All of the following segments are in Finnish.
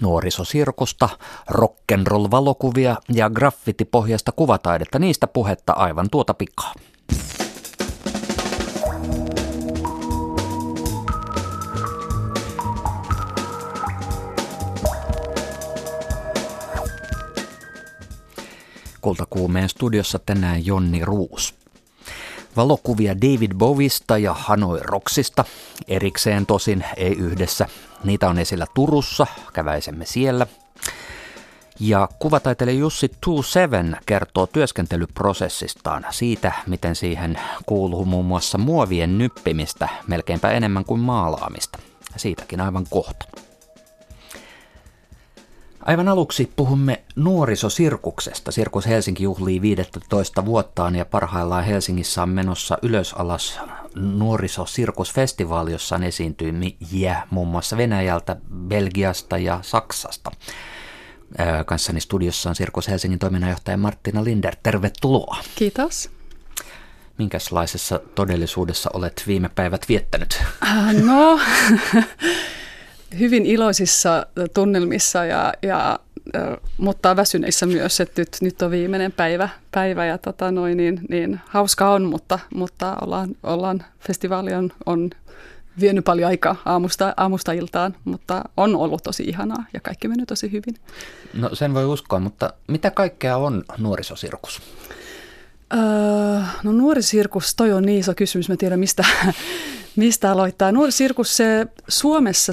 nuorisosirkusta, rock'n'roll-valokuvia ja graffitipohjaista kuvataidetta. Niistä puhetta aivan tuota pikaa. Kultakuumeen studiossa tänään Jonni Roos. Valokuvia David Bowiesta ja Hanoi Rocksista, erikseen tosin, ei yhdessä. Niitä on esillä Turussa, käväisemme siellä. Ja kuvataiteilija Jussi TwoSeven kertoo työskentelyprosessistaan, siitä miten siihen kuuluu muun muassa muovien nyppimistä, melkeinpä enemmän kuin maalaamista. Siitäkin aivan kohta. Aivan aluksi puhumme nuorisosirkuksesta. Sirkus Helsinki juhlii 15 vuottaan ja parhaillaan Helsingissä on menossa ylös-alas nuorisosirkusfestivaali, jossa on esiintyjiä muun muassa Venäjältä, Belgiasta ja Saksasta. Kanssani studiossa on Sirkus Helsingin toiminnanjohtaja Martina Lindert. Tervetuloa. Kiitos. Minkälaisessa todellisuudessa olet viime päivät viettänyt? No... hyvin iloisissa tunnelmissa, mutta väsyneissä myös, että nyt on viimeinen päivä ja niin hauskaa on, mutta festivaali on vienyt paljon aikaa aamusta iltaan, mutta on ollut tosi ihanaa ja kaikki mennyt tosi hyvin. No sen voi uskoa, mutta mitä kaikkea on nuorisosirkus? No nuorisosirkus, toi on niin iso kysymys, mä tiedän mistä aloittaa. Nuorisosirkus Suomessa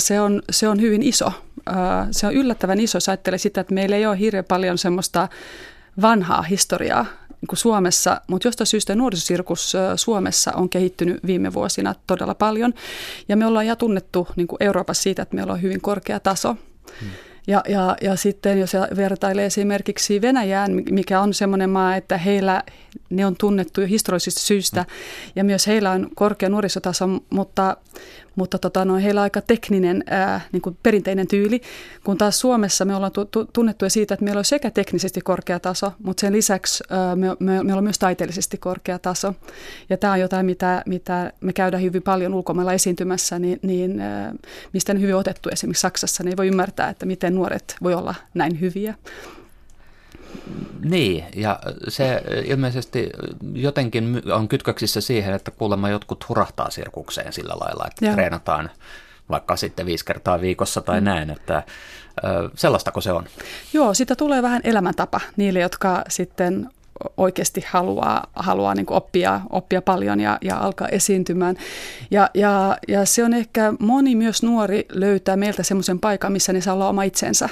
se on hyvin iso. Se on yllättävän iso. Jos ajattelee sitä, että meillä ei ole hirveän paljon semmoista vanhaa historiaa kuin Suomessa, mutta jostain syystä nuorisosirkus Suomessa on kehittynyt viime vuosina todella paljon. Ja me ollaan ja tunnettu niin kuin Euroopassa siitä, että meillä on hyvin korkea taso. Ja sitten jos vertailee esimerkiksi Venäjään, mikä on semmoinen maa, että heillä ne on tunnettu jo historiallisista syistä ja myös heillä on korkea nuorisotaso, mutta heillä on aika tekninen niin kuin perinteinen tyyli, kun taas Suomessa me ollaan tunnettuja siitä, että meillä on sekä teknisesti korkea taso, mutta sen lisäksi meillä on myös taiteellisesti korkea taso. Ja tämä on jotain, mitä me käydään hyvin paljon ulkomailla esiintymässä, niin mistä on hyvin otettu esimerkiksi Saksassa, niin ei voi ymmärtää, että miten nuoret voi olla näin hyviä. Niin, ja se ilmeisesti jotenkin on kytköksissä siihen, että kuulemma jotkut hurahtaa sirkukseen sillä lailla, että treenataan vaikka sitten 5 kertaa viikossa tai näin, että sellaistako se on? Joo, siitä tulee vähän elämäntapa niille, jotka sitten oikeasti haluaa niin kuin oppia paljon ja alkaa esiintymään. Ja se on ehkä moni myös nuori löytää meiltä semmoisen paikan, missä ne saa olla oma itsensä.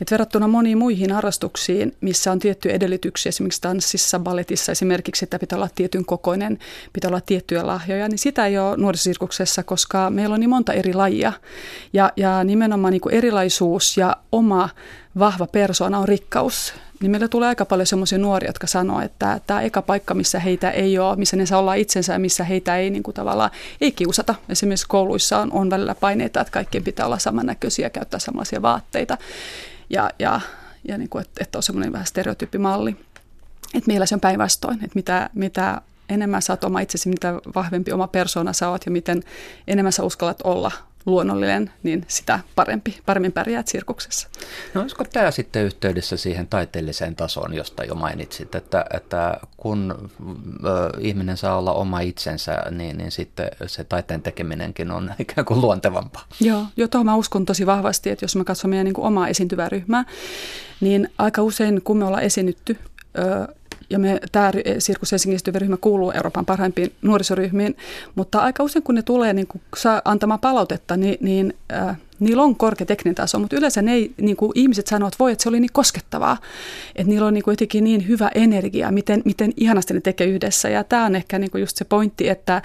Et verrattuna moniin muihin harrastuksiin, missä on tiettyjä edellytyksiä, esimerkiksi tanssissa, balletissa esimerkiksi, että pitää olla tietyn kokoinen, pitää olla tiettyjä lahjoja, niin sitä ei ole nuorisosirkuksessa, koska meillä on niin monta eri lajia. Ja nimenomaan niin kuin erilaisuus ja oma vahva persoona on rikkaus. Niin meillä tulee aika paljon semmoisia nuoria, jotka sanoo, että tämä eka paikka, missä heitä ei ole, missä ne saa olla itsensä ja missä heitä ei niin kuin tavallaan ei kiusata. Esimerkiksi kouluissa on välillä paineita, että kaikkien pitää olla samannäköisiä ja käyttää samanlaisia vaatteita. Ja niin kuin, että on semmoinen vähän stereotyyppimalli. Että meillä se on päinvastoin, että mitä enemmän sä oot oma itsesi, mitä vahvempi oma persoona sä oot ja miten enemmän sä uskallat olla luonnollinen, niin sitä paremmin pärjäät sirkuksessa. No olisiko tämä sitten yhteydessä siihen taiteelliseen tasoon, josta jo mainitsit, että kun ihminen saa olla oma itsensä, niin sitten se taiteen tekeminenkin on ikään kuin luontevampaa. Joo, tuohon mä uskon tosi vahvasti, että jos mä katson meidän niin kuin omaa esiintyvää ryhmää, niin aika usein kun me ollaan esiinnytty, ja tämä Sirkus Helsingin esiintyväryhmä kuuluu Euroopan parhaimpiin nuorisoryhmiin, mutta aika usein kun ne tulee niin kun saa antamaan palautetta, niin niillä on korkea tekninen taso, mutta yleensä ne ei, niin kuin ihmiset sanoo, että voi, että se oli niin koskettavaa, että niillä on niin kuin jotenkin niin hyvä energia, miten ihanasti ne tekee yhdessä. Ja tämä on ehkä niin kuin just se pointti, että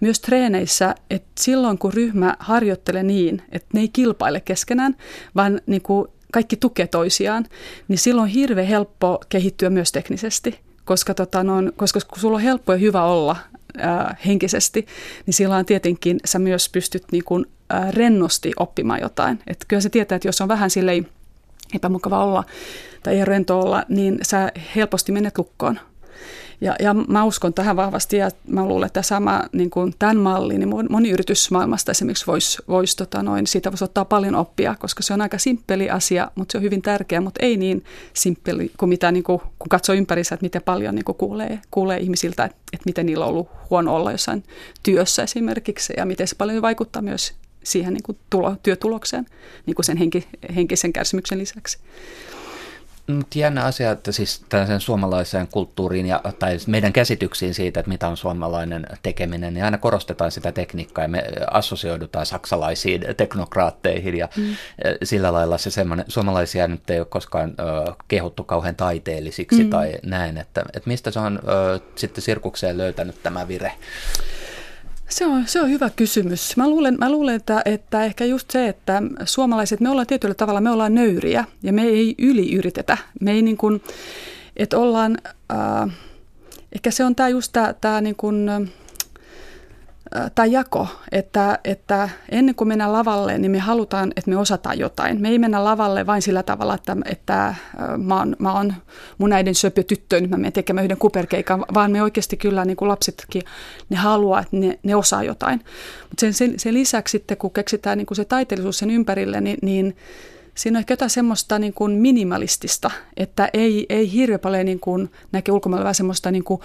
myös treeneissä, että silloin kun ryhmä harjoittelee niin, että ne ei kilpaile keskenään, vaan niin kuin kaikki tukee toisiaan, niin silloin on hirveän helppo kehittyä myös teknisesti, koska kun sulla on helppo ja hyvä olla henkisesti, niin silloin tietenkin sä myös pystyt niin kuin, rennosti oppimaan jotain. Et kyllä se tietää, että jos on vähän silleen epämukava olla tai ei rento olla, niin sä helposti menet lukkoon. Ja mä uskon tähän vahvasti ja mä luulen, että sama, niin kuin tämän malli, niin moni yritysmaailmasta esimerkiksi siitä voisi ottaa paljon oppia, koska se on aika simppeli asia, mutta se on hyvin tärkeä, mutta ei niin simppeli kuin mitä, niin kuin, kun katsoo ympärissä, että miten paljon niin kuin kuulee ihmisiltä, että miten niillä on ollut huono olla jossain työssä esimerkiksi ja miten se paljon vaikuttaa myös siihen niin kuin työtulokseen niin kuin sen henkisen kärsimyksen lisäksi. Jännä asia, että siis tällaisen suomalaiseen kulttuuriin tai meidän käsityksiin siitä, että mitä on suomalainen tekeminen, niin aina korostetaan sitä tekniikkaa ja me assosioidutaan saksalaisiin teknokraatteihin ja sillä lailla se semmoinen, suomalaisia nyt ei ole koskaan kehuttu kauhean taiteellisiksi tai näin, että mistä se on sitten sirkukseen löytänyt tämä vire? Se on hyvä kysymys. Mä luulen että ehkä just se, että suomalaiset, me ollaan tietyllä tavalla, me ollaan nöyriä ja me ei yliyyritetä. Me ei niin kuin, että ollaan, ehkä se on tää niin kuin, tämä jako, että ennen kuin mennään lavalle, niin me halutaan, että me osataan jotain. Me ei mennä lavalle vain sillä tavalla, että mä oon mun äidin söpö tyttö, nyt mä menen tekemään yhden kuperkeikan, vaan me oikeasti kyllä, niin kuin lapsetkin, ne haluaa, että ne osaa jotain. Mutta sen lisäksi sitten, kun keksitään niin kuin se taiteellisuus sen ympärille, niin siinä on ehkä jotain semmoista niin kuin minimalistista, että ei hirveän paljon niin kuin näkee ulkomailla vähän semmoista niin kuin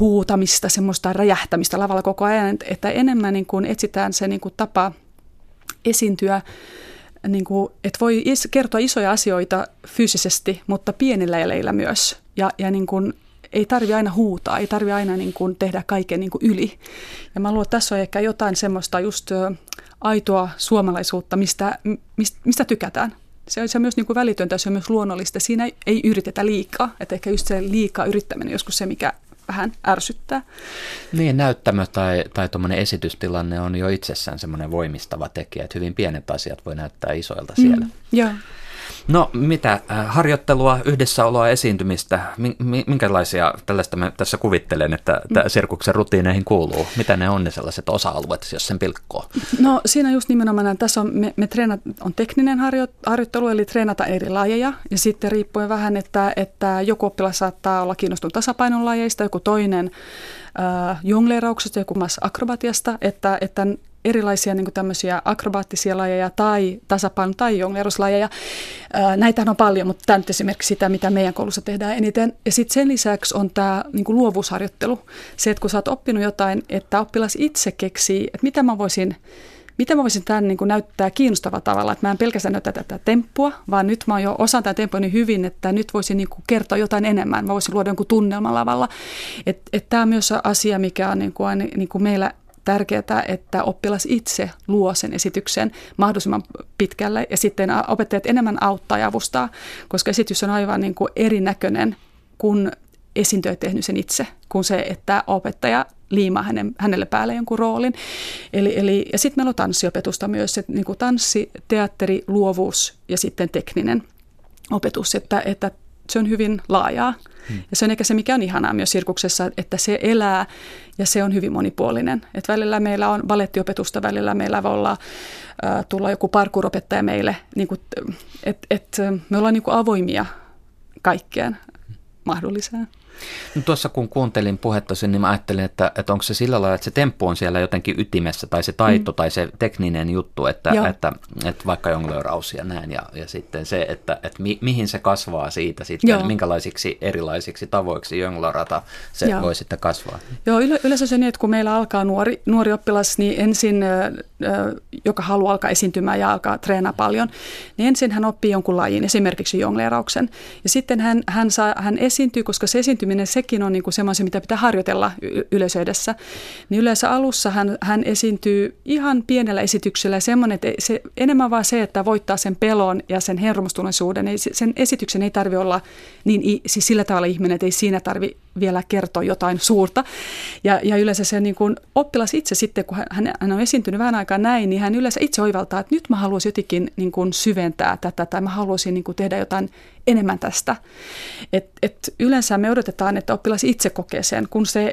huutamista, semmoista räjähtämistä lavalla koko ajan, että enemmän niin kuin etsitään se niin kuin tapa esiintyä, niin kuin, että voi kertoa isoja asioita fyysisesti, mutta pienillä eleillä myös. Ja niin kuin, ei tarvitse aina huutaa, ei tarvitse aina niin kuin tehdä kaiken niin kuin yli. Ja mä luulen, että tässä on ehkä jotain semmoista just aitoa suomalaisuutta, mistä tykätään. Se on myös niin kuin välitöntä, se on myös luonnollista. Siinä ei yritetä liikaa, että ehkä just se liikaa yrittäminen joskus se, mikä vähän ärsyttää. Niin, näyttämö tai tuommoinen esitystilanne on jo itsessään semmoinen voimistava tekijä, että hyvin pienet asiat voi näyttää isoilta siellä. Joo. No mitä, harjoittelua, yhdessäoloa, esiintymistä, minkälaisia, tällaista mä tässä kuvittelen, että sirkuksen rutiineihin kuuluu, mitä ne on ne sellaiset osa-alueet, jos sen pilkkoo? No siinä just nimenomaan, tässä on, me on tekninen harjoittelu, eli treenata eri lajeja, ja sitten riippuen vähän, että joku oppilas saattaa olla kiinnostunut tasapainon lajeista, joku toinen jongleerauksesta, joku mas akrobatiasta, että erilaisia niin kuin tämmöisiä akrobaattisia lajeja tai tasapaino- tai jongleruslajeja. Näitähän on paljon, mutta tämä nyt esimerkiksi sitä, mitä meidän koulussa tehdään eniten. Ja sitten sen lisäksi on tämä niin kuin luovuusharjoittelu. Se, että kun sä oot oppinut jotain, että oppilas itse keksii, että mitä mä voisin tämän niin kuin näyttää kiinnostavalla tavalla, että mä en pelkästään näytä tätä temppua, vaan nyt mä jo osaan tämän tempun niin hyvin, että nyt voisin niin kuin kertoa jotain enemmän. Mä voisin luoda jonkun tunnelman lavalla. Että tämä on myös asia, mikä on niin kuin meillä tärkeää, että oppilas itse luo sen esityksen mahdollisimman pitkälle ja sitten opettajat enemmän auttaa ja avustaa, koska esitys on aivan niin kuin erinäköinen, kun esiintyjä on tehnyt sen itse, kun se, että opettaja liimaa hänelle päälle jonkun roolin. Eli, ja sitten meillä on tanssiopetusta myös, että niin kuin tanssi, teatteri, luovuus ja sitten tekninen opetus, että se on hyvin laajaa. Ja se on ehkä se, mikä on ihanaa myös sirkuksessa, että se elää ja se on hyvin monipuolinen. Et välillä meillä on balettiopetusta, välillä meillä voi olla, tulla joku parkuropettaja meille. Niin että me ollaan niin kuin avoimia kaikkeen mahdolliseen. No tuossa kun kuuntelin puhettasi, niin mä ajattelin, että onko se sillä lailla, että se temppu on siellä jotenkin ytimessä, tai se taito, tai se tekninen juttu, että vaikka jongleeraus ja näin, ja sitten se, että mihin se kasvaa siitä sitten, minkälaisiksi erilaisiksi tavoiksi jonglerata se voi sitten kasvaa. Joo, yleensä se on niin, että kun meillä alkaa nuori oppilas, niin ensin, joka haluaa alkaa esiintymään ja alkaa treenaa paljon, niin ensin hän oppii jonkun lajin, esimerkiksi jongleerauksen, ja sitten hän esiintyy, koska se esiintyy sekin on niinku semmoinen, mitä pitää harjoitella yleisöydessä, niin yleensä alussa hän esiintyy ihan pienellä esityksellä semmoinen, että se, enemmän vaan se, että voittaa sen pelon ja sen hermostuneisuuden. Sen esityksen ei tarvitse olla niin, siis sillä tavalla ihminen, että ei siinä tarvitse vielä kertoa jotain suurta. Ja yleensä se niin kuin oppilas itse sitten, kun hän on esiintynyt vähän aikaa näin, niin hän yleensä itse oivaltaa, että nyt mä haluaisin jotenkin niin kuin syventää tätä tai mä haluaisin niin kuin tehdä jotain enemmän tästä. Et yleensä me odotetaan, että oppilas itse kokee sen, kun se,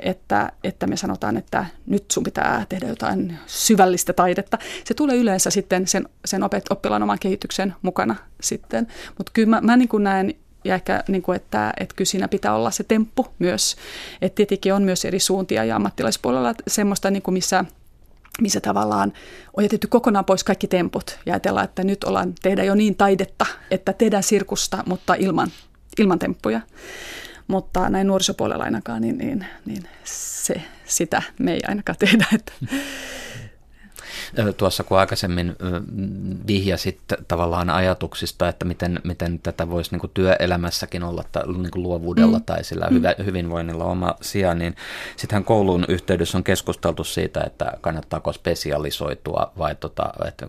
että me sanotaan, että nyt sun pitää tehdä jotain syvällistä taidetta. Se tulee yleensä sitten sen oppilaan oman kehityksen mukana sitten. Mutta kyllä mä niin kuin näen Ja ehkä, niin kuin, että kyllä siinä pitää olla se temppu myös. Että tietenkin on myös eri suuntia ja ammattilaispuolella semmoista, niin kuin missä tavallaan on jätetty kokonaan pois kaikki temput. Ja ajatellaan, että nyt tehdään jo niin taidetta, että tehdään sirkusta, mutta ilman temppuja. Mutta näin nuorisopuolella ainakaan, niin sitä me ei ainakaan tehdä. Että. Tuossa kun aikaisemmin vihjasit tavallaan ajatuksista, että miten tätä voisi niin työelämässäkin olla niin luovuudella tai sillä hyvinvoinnilla oma sija, niin sittenhän koulun yhteydessä on keskusteltu siitä, että kannattaako spesialisoitua vai että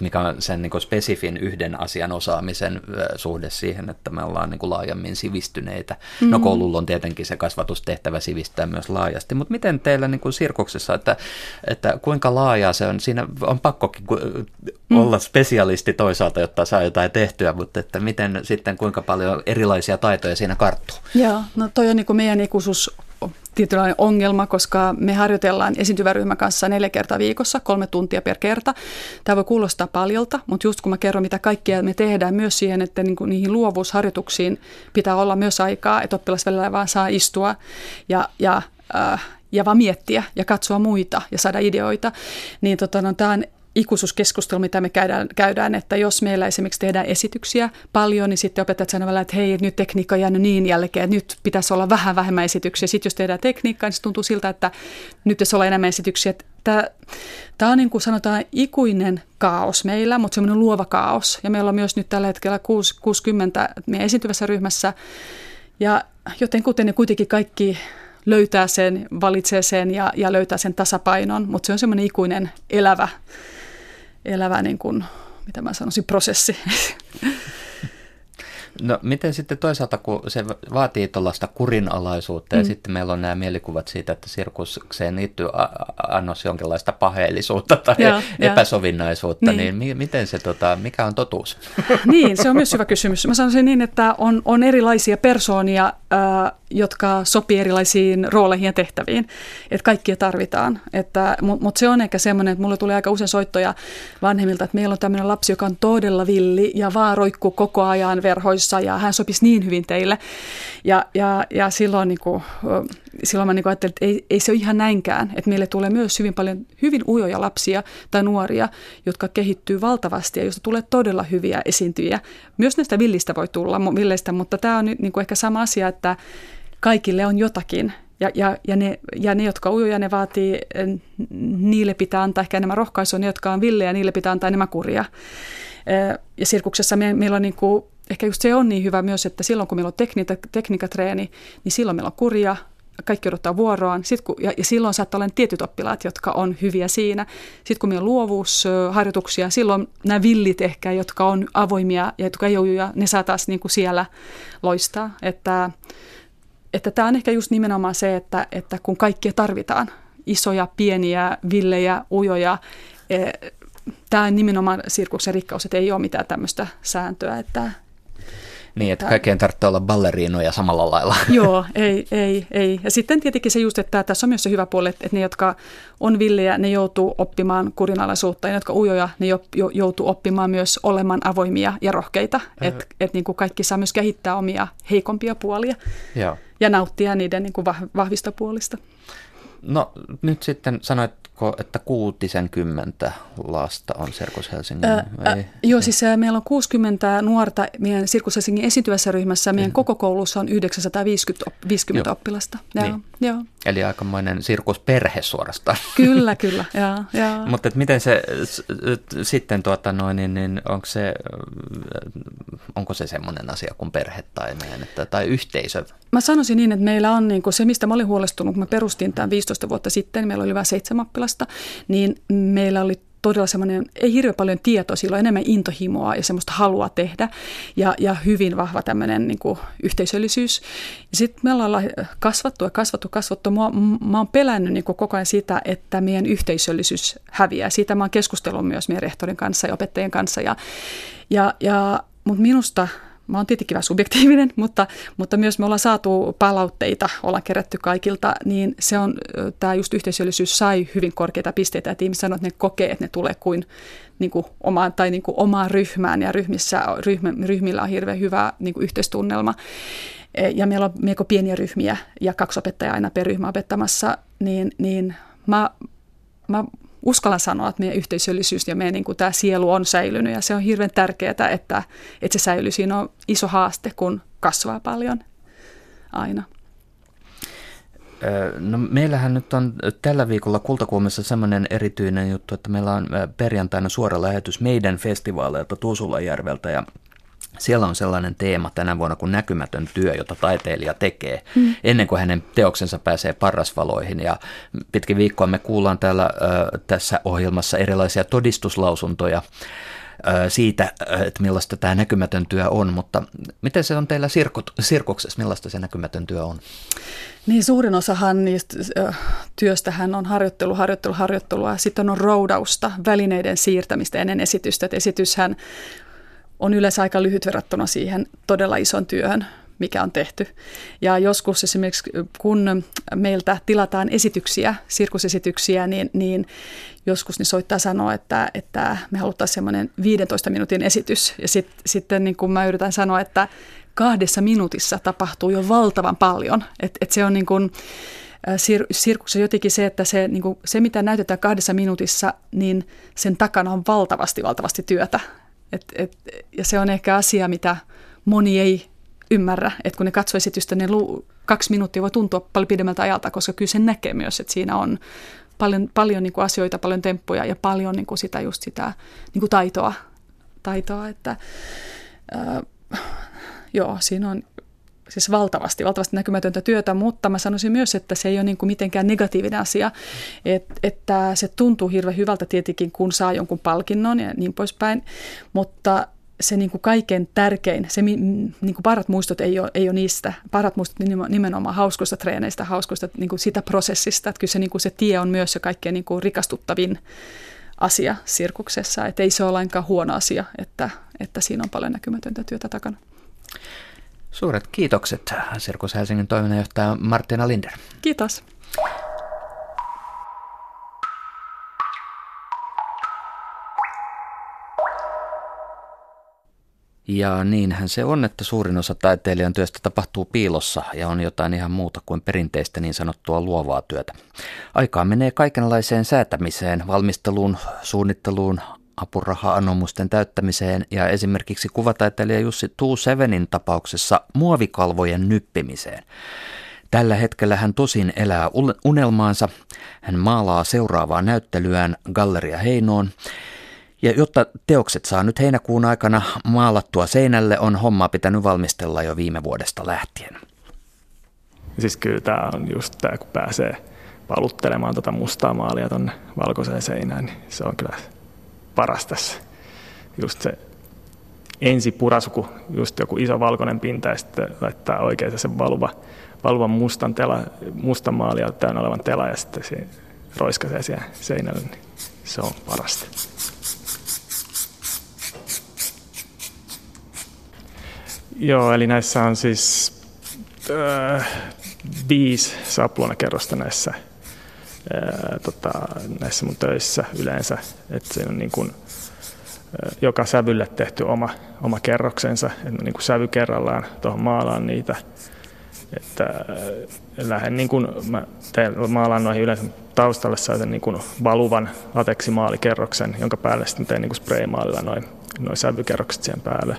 mikä on sen niin spesifin yhden asian osaamisen suhde siihen, että me ollaan niin laajemmin sivistyneitä. No koululla on tietenkin se kasvatustehtävä sivistää myös laajasti, mutta miten teillä niin sirkuksessa, että kuinka laajaa se on? Siinä on pakkokin olla spesialisti toisaalta, jotta saa jotain tehtyä, mutta että miten sitten kuinka paljon erilaisia taitoja siinä karttuu? Joo, no toi on niinku meidän ikuisuus tietynlainen ongelma, koska me harjoitellaan esiintyväryhmän kanssa 4 kertaa viikossa, 3 tuntia per kerta. Tämä voi kuulostaa paljolta, mutta just kun mä kerron, mitä kaikkea me tehdään myös siihen, että niinku niihin luovuusharjoituksiin pitää olla myös aikaa, että oppilas välillä vaan saa istua ja vaan miettiä ja katsoa muita ja saada ideoita, niin tämä on ikuisuuskeskustelu, mitä me käydään, että jos meillä esimerkiksi tehdään esityksiä paljon, niin sitten opettajat sanovat, että hei, nyt tekniikka on jäänyt niin jälkeen, että nyt pitäisi olla vähän vähemmän esityksiä. Sitten jos tehdään tekniikkaa, niin se tuntuu siltä, että nyt pitäisi olla enemmän esityksiä. Tämä on niin kuin sanotaan ikuinen kaos meillä, mutta semmoinen luova kaos. Ja meillä on myös nyt tällä hetkellä 60 meidän esiintyvässä ryhmässä. Ja jotenkuten ne kuitenkin kaikki löytää sen, valitsee sen ja löytää sen tasapainon, mutta se on semmoinen ikuinen elävä niin kuin, mitä mä sanoisin, prosessi. No miten sitten toisaalta, kun se vaatii tuollaista kurinalaisuutta ja sitten meillä on nämä mielikuvat siitä, että sirkukseen liittyy annos jonkinlaista paheellisuutta tai epäsovinnaisuutta, niin miten se, mikä on totuus? Niin, se on myös hyvä kysymys. Mä sanoisin niin, että on erilaisia persoonia, jotka sopii erilaisiin rooleihin ja tehtäviin, että kaikkia tarvitaan. Mutta se on ehkä semmoinen, että mulle tulee aika usein soittoja vanhemmilta, että meillä on tämmöinen lapsi, joka on todella villi ja vaan roikkuu koko ajan verhoissa. Ja hän sopisi niin hyvin teille. Ja silloin mä ajattelin, että ei se ole ihan näinkään. Että meille tulee myös hyvin paljon hyvin ujoja lapsia tai nuoria, jotka kehittyy valtavasti ja joista tulee todella hyviä esiintyjiä. Myös näistä villistä voi tulla, mutta tämä on niin kuin ehkä sama asia, että kaikille on jotakin. Ja ne, jotka ujoja, ne vaatii, niille pitää antaa ehkä enemmän rohkaisua. Ne, jotka on villejä, niille pitää antaa enemmän kuria. Ja sirkuksessa meillä on niin kuin, ehkä just se on niin hyvä myös, että silloin kun meillä on tekniikatreeni, niin silloin meillä on kuria, kaikki odottaa vuoroaan. Ja silloin saattaa olla tietyt oppilaat, jotka on hyviä siinä. Sitten kun meillä on luovuusharjoituksia, silloin nämä villit ehkä, jotka on avoimia ja jotka ei ujuja, ne saa taas niin kuin siellä loistaa. Että tämä on ehkä just nimenomaan se, että kun kaikkia tarvitaan, isoja, pieniä, villejä, ujoja, tämä on nimenomaan sirkuksen rikkaus, että ei ole mitään tämmöistä sääntöä, niin, että kaikkeen tarvitsee olla balleriinoja samalla lailla. Joo, ei. Ja sitten tietenkin se just, että tässä on myös se hyvä puoli, että ne, jotka on villejä, ne joutuu oppimaan kurinalaisuutta. Ja ne, jotka ujoja, ne joutuu oppimaan myös olemaan avoimia ja rohkeita. Että niin kuin kaikki saa myös kehittää omia heikompia puolia. Joo. Ja nauttia niiden niin kuin vahvista puolista. No nyt sitten sanoitko, että 60 lasta on Sirkus Helsingin? Joo, siis meillä on 60 nuorta meidän Sirkus Helsingin esiintyvässä ryhmässä. Meidän koko koulussa on 950 oppilasta. Joo. Eli aikamoinen sirkusperhe suorastaan. Kyllä. Ja. Mutta miten se sitten, onko se semmoinen asia kuin perhe tai meidän, tai yhteisö? Mä sanoisin niin, että meillä on niin kuin se, mistä mä olin huolestunut, kun mä perustin tämän 15 vuotta sitten, meillä oli vähän 7 oppilasta, niin meillä oli todella semmoinen, ei hirveän paljon tietoa, silloin enemmän intohimoa ja semmoista halua tehdä ja hyvin vahva tämmöinen niin kuin yhteisöllisyys. Sitten me ollaan kasvattu. Mä oon pelännyt niin kuin koko ajan sitä, että meidän yhteisöllisyys häviää. Siitä mä oon keskustellut myös meidän rehtorin kanssa ja opettajien kanssa. Mutta minusta Mä oon tietenkin vähän subjektiivinen, mutta myös me ollaan saatu palautteita, ollaan kerätty kaikilta, niin se on, tämä just yhteisöllisyys sai hyvin korkeita pisteitä, että ihmiset sanoo, että ne kokee, että ne tulee kuin, omaan, tai omaan ryhmään, ja ryhmillä on hirveän hyvä yhteistunnelma. Ja meillä on melko pieniä ryhmiä, ja 2 opettajaa aina per ryhmä opettamassa, niin mä uskallan sanoa, että meidän yhteisöllisyys ja meidän tämä sielu on säilynyt, ja se on hirveän tärkeää, että se säilyy. Siinä on iso haaste, kun kasvaa paljon aina. No, meillähän nyt on tällä viikolla Kultakuumessa semmoinen erityinen juttu, että meillä on perjantaina suora lähetys meidän festivaaleilta Tuusulanjärveltä, ja siellä on sellainen teema tänä vuonna kuin näkymätön työ, jota taiteilija tekee ennen kuin hänen teoksensa pääsee parrasvaloihin. Ja pitkin viikkoa me kuullaan täällä tässä ohjelmassa erilaisia todistuslausuntoja siitä, että millaista tämä näkymätön työ on. Mutta miten se on teillä sirkuksessa, millaista se näkymätön työ on? Niin, suurin osahan niistä työstähän on harjoittelua. Sitten on roudausta, välineiden siirtämistä ennen esitystä. Et esityshän on yleensä aika lyhyt verrattuna siihen todella ison työhön, mikä on tehty. Ja joskus esimerkiksi, kun meiltä tilataan esityksiä, sirkusesityksiä, niin joskus ne soittaa sanoa, että me haluttaisiin semmoinen 15 minuutin esitys. Ja sitten niin kuin mä yritän sanoa, että 2 minuutissa tapahtuu jo valtavan paljon. Että se on niin kuin sirkuksessa jotenkin se, että se mitä näytetään 2 minuutissa, niin sen takana on valtavasti työtä. Ja se on ehkä asia, mitä moni ei ymmärrä, että kun ne katsoo esitystä, ne 2 minuuttia voi tuntua paljon pidemmältä ajalta, koska kyllä sen näkee myös, että siinä on paljon niin kuin asioita, paljon temppuja ja paljon niin kuin sitä niin kuin taitoa, että joo, siinä on siis valtavasti näkymätöntä työtä, mutta mä sanoisin myös, että se ei ole niin kuin mitenkään negatiivinen asia, että se tuntuu hirveän hyvältä tietenkin, kun saa jonkun palkinnon ja niin poispäin, mutta se niin kuin kaiken tärkein, se niin kuin parat muistot ei ole niistä, parat muistot nimenomaan hauskoista treeneistä, hauskoista niin kuin sitä prosessista, että kyllä se, niin kuin se tie on myös se kaikkein niin kuin rikastuttavin asia sirkuksessa, että ei se ole lainkaan huono asia, että siinä on paljon näkymätöntä työtä takana. Suuret kiitokset, Sirkus Helsingin toiminnanjohtaja Martina Lindert. Kiitos. Ja niinhän se on, että suurin osa taiteilijan työstä tapahtuu piilossa ja on jotain ihan muuta kuin perinteistä niin sanottua luovaa työtä. Aikaa menee kaikenlaiseen säätämiseen, valmisteluun, suunnitteluun, apuraha-anomusten täyttämiseen ja esimerkiksi kuvataiteilija Jussi TwoSevenin tapauksessa muovikalvojen nyppimiseen. Tällä hetkellä hän tosin elää unelmaansa. Hän maalaa seuraavaa näyttelyään Galleria Heinoon. Ja jotta teokset saa nyt heinäkuun aikana maalattua seinälle, on hommaa pitänyt valmistella jo viime vuodesta lähtien. Siis kyllä tämä on just tämä, kun pääsee paluttelemaan tuota mustaa maalia tuonne valkoiseen seinään, niin se on kyllä paras tässä. Just se ensipurasu, kun just joku iso valkoinen pinta ja sitten laittaa oikein sen valuvan mustan maalia täynnä olevan tela ja sitten se roiskaisee siellä seinällä, niin se on parasta. Joo, eli näissä on siis 5 sapluunakerrosta näissä mun töissä yleensä, että siinä on niin kuin joka sävylle tehty oma kerroksensa, että mä niin kuin sävy kerrallaan tuohon maalaan niitä, että lähden niin kuin mä maalaan noihin yleensä taustalle saisin niin kuin valuvan lateksimaalikerroksen, jonka päälle sitten tein niin kuin spraymaalilla noi sävykerrokset siihen päälle.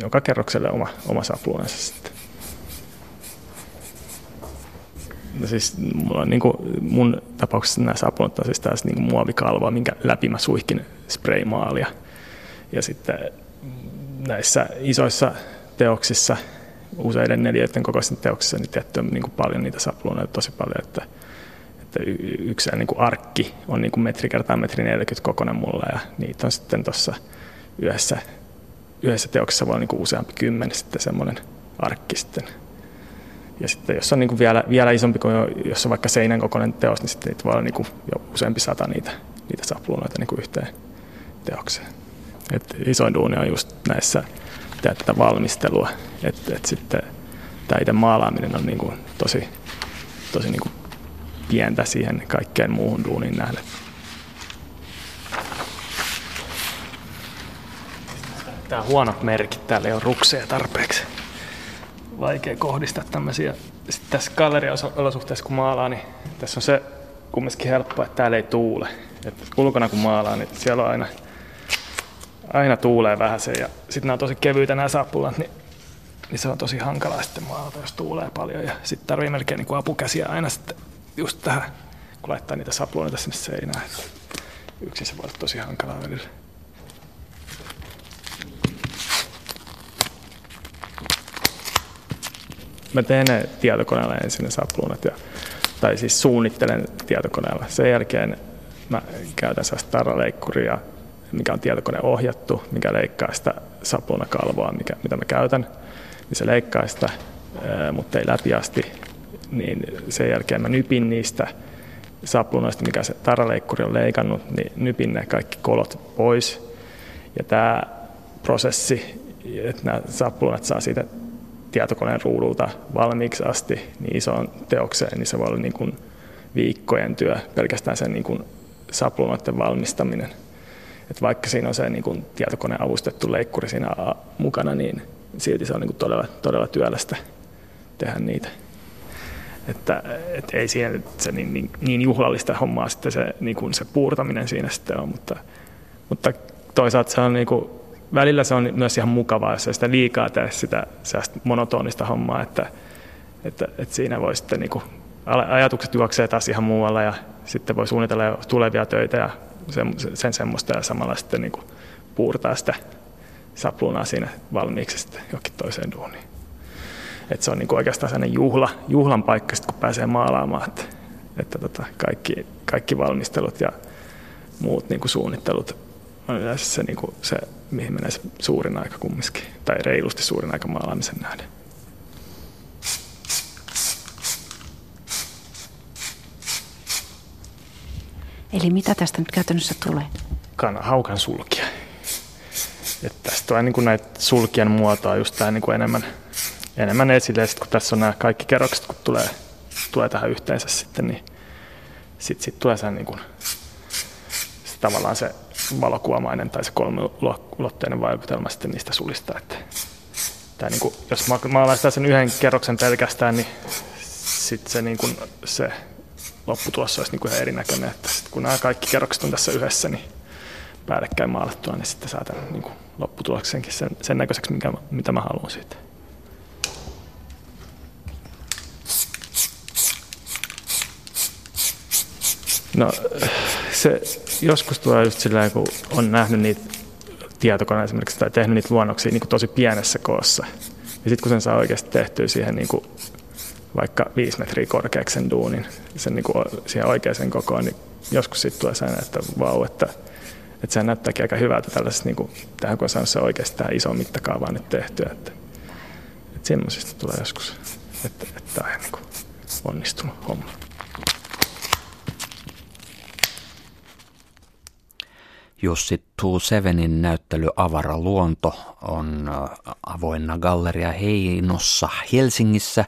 Joka kerrokselle oma sapluunansa sitten. No siis mulla on niin kuin, mun tapauksessa nämä sapluunat on siis taas niin kuin muovikalva, minkä läpi mä suihkin spraymaalia. Ja sitten näissä isoissa teoksissa, useiden 4 kokoisissa teoksissa, niin tietty on niin kuin paljon niitä sapluunoita tosi paljon, että yksi niin kuin arkki on niin kuin 1 x 1,40 m kokoinen mulla ja niitä on sitten tuossa yhdessä teoksessa voi olla niin kuin useampi 10 sitten semmoinen arkki sitten. Ja sitten jos on niin kuin vielä isompi kuin jos on vaikka seinän kokoinen teos, niin sitten niitä voi olla niin kuin jo useampi 100 niitä sapluunoita niin kuin yhteen teokseen. Et isoin duuni on just näissä tätä valmistelua, että sitten tämä itse maalaaminen on niinku tosi niinku pientä siihen kaikkeen muuhun duuniin nähden. Tää huonot merkit, täällä ei ole rukseja tarpeeksi. Vaikea kohdistaa tämmöisiä. Sitten tässä galleria-olosuhteessa kun maalaa, niin tässä on se kumminkin helppoa, että täällä ei tuule. Että ulkona kun maalaa, niin siellä on aina tuulee vähäsen. Ja sitten nämä on tosi kevyitä nämä saappulat, niin se on tosi hankalaa sitten maalata, jos tuulee paljon. Ja sitten tarvii melkein niin kuin apukäsiä aina sitten just tähän, kun laittaa niitä sapluunoita sinne seinään. Yksin se voi olla tosi hankalaa välillä. Mä teen ne tietokoneella ensin ne sapluunat, tai siis suunnittelen tietokoneella. Sen jälkeen mä käytän sellaista tarraleikkuria, mikä on tietokone ohjattu, mikä leikkaa sitä sapluunakalvoa, mitä mä käytän. Niin se leikkaa sitä, mutta ei läpi asti. Niin sen jälkeen mä nypin niistä sapluunoista, mikä se tarraleikkuri on leikannut, niin nypin ne kaikki kolot pois. Ja tämä prosessi, että nämä sapluunat saa siitä tietokoneen ruudulta valmiiksi asti niin isoon teokseen, niin se voi olla niin kuin viikkojen työ, pelkästään sen niin kuin sapluunoiden valmistaminen. Et vaikka siinä on se niin kuin tietokoneen avustettu leikkuri siinä mukana, niin silti se on niin kuin todella työlästä tehdä niitä. Et ei siihen se niin juhlallista hommaa sitten se, niin kuin se puurtaminen siinä sitten on, mutta toisaalta se on niin kuin välillä se on myös ihan mukavaa, jos ei sitä liikaa tee sitä monotonista hommaa, että siinä voi sitten niin kuin ajatukset juoksee taas ihan muualla ja sitten voi suunnitella tulevia töitä ja sen semmoista ja samalla sitten niin kuin puurtaa sitä sapluunaa siinä valmiiksi sitten johonkin toiseen duuniin. Että se on niin kuin oikeastaan sellainen juhlan paikka sitten, kun pääsee maalaamaan, että kaikki valmistelut ja muut niin kuin suunnittelut on yleensä se, niin kuin se mihin menee se suurin aika kumminkin, tai reilusti suurin aika maalaamisen nähden. Eli mitä tästä nyt käytännössä tulee? Haukan sulkija. Että tästä on niin kuin näitä sulkijan muotoa just tää niin kuin enemmän esille, sit kun tässä on nämä kaikki kerrokset, kun tulee tähän yhteensä sitten, niin sit tulee sen niin kuin, se tavallaan se valokuvamainen tai se kolmiulotteinen vaikutelma sitten niistä sulista. Että tämä niin kuin, jos maalaistaan sen yhden kerroksen pelkästään, niin sitten se, niin kuin, se lopputulossa olisi niin kuin ihan erinäköinen. Että sit kun nämä kaikki kerrokset on tässä yhdessä, niin päällekkäin maalattua, niin sitten saa tämän niin kuin lopputuloksenkin sen näköiseksi, mitä mä haluan siitä. No se joskus tulee just silleen, kun on nähnyt niitä tietokoneita esimerkiksi tai tehnyt niitä luonnoksia niin kuin tosi pienessä koossa. Ja sitten kun sen saa oikeasti tehtyä siihen niin kuin vaikka 5 metriä korkeaksi sen duunin, sen niin kuin siihen oikeaan kokoon, niin joskus siitä tulee sellainen, että vau, että sehän näyttääkin aika hyvältä tällaisesta, niin kuin, tähän kun on saanut se oikeasti tähän isoon mittakaavaan nyt tehtyä. Että semmoisista tulee joskus, että tämä on niin kuin onnistunut homma. Jussi TwoSevenin näyttely Avara luonto on avoinna Galleria Heinossa Helsingissä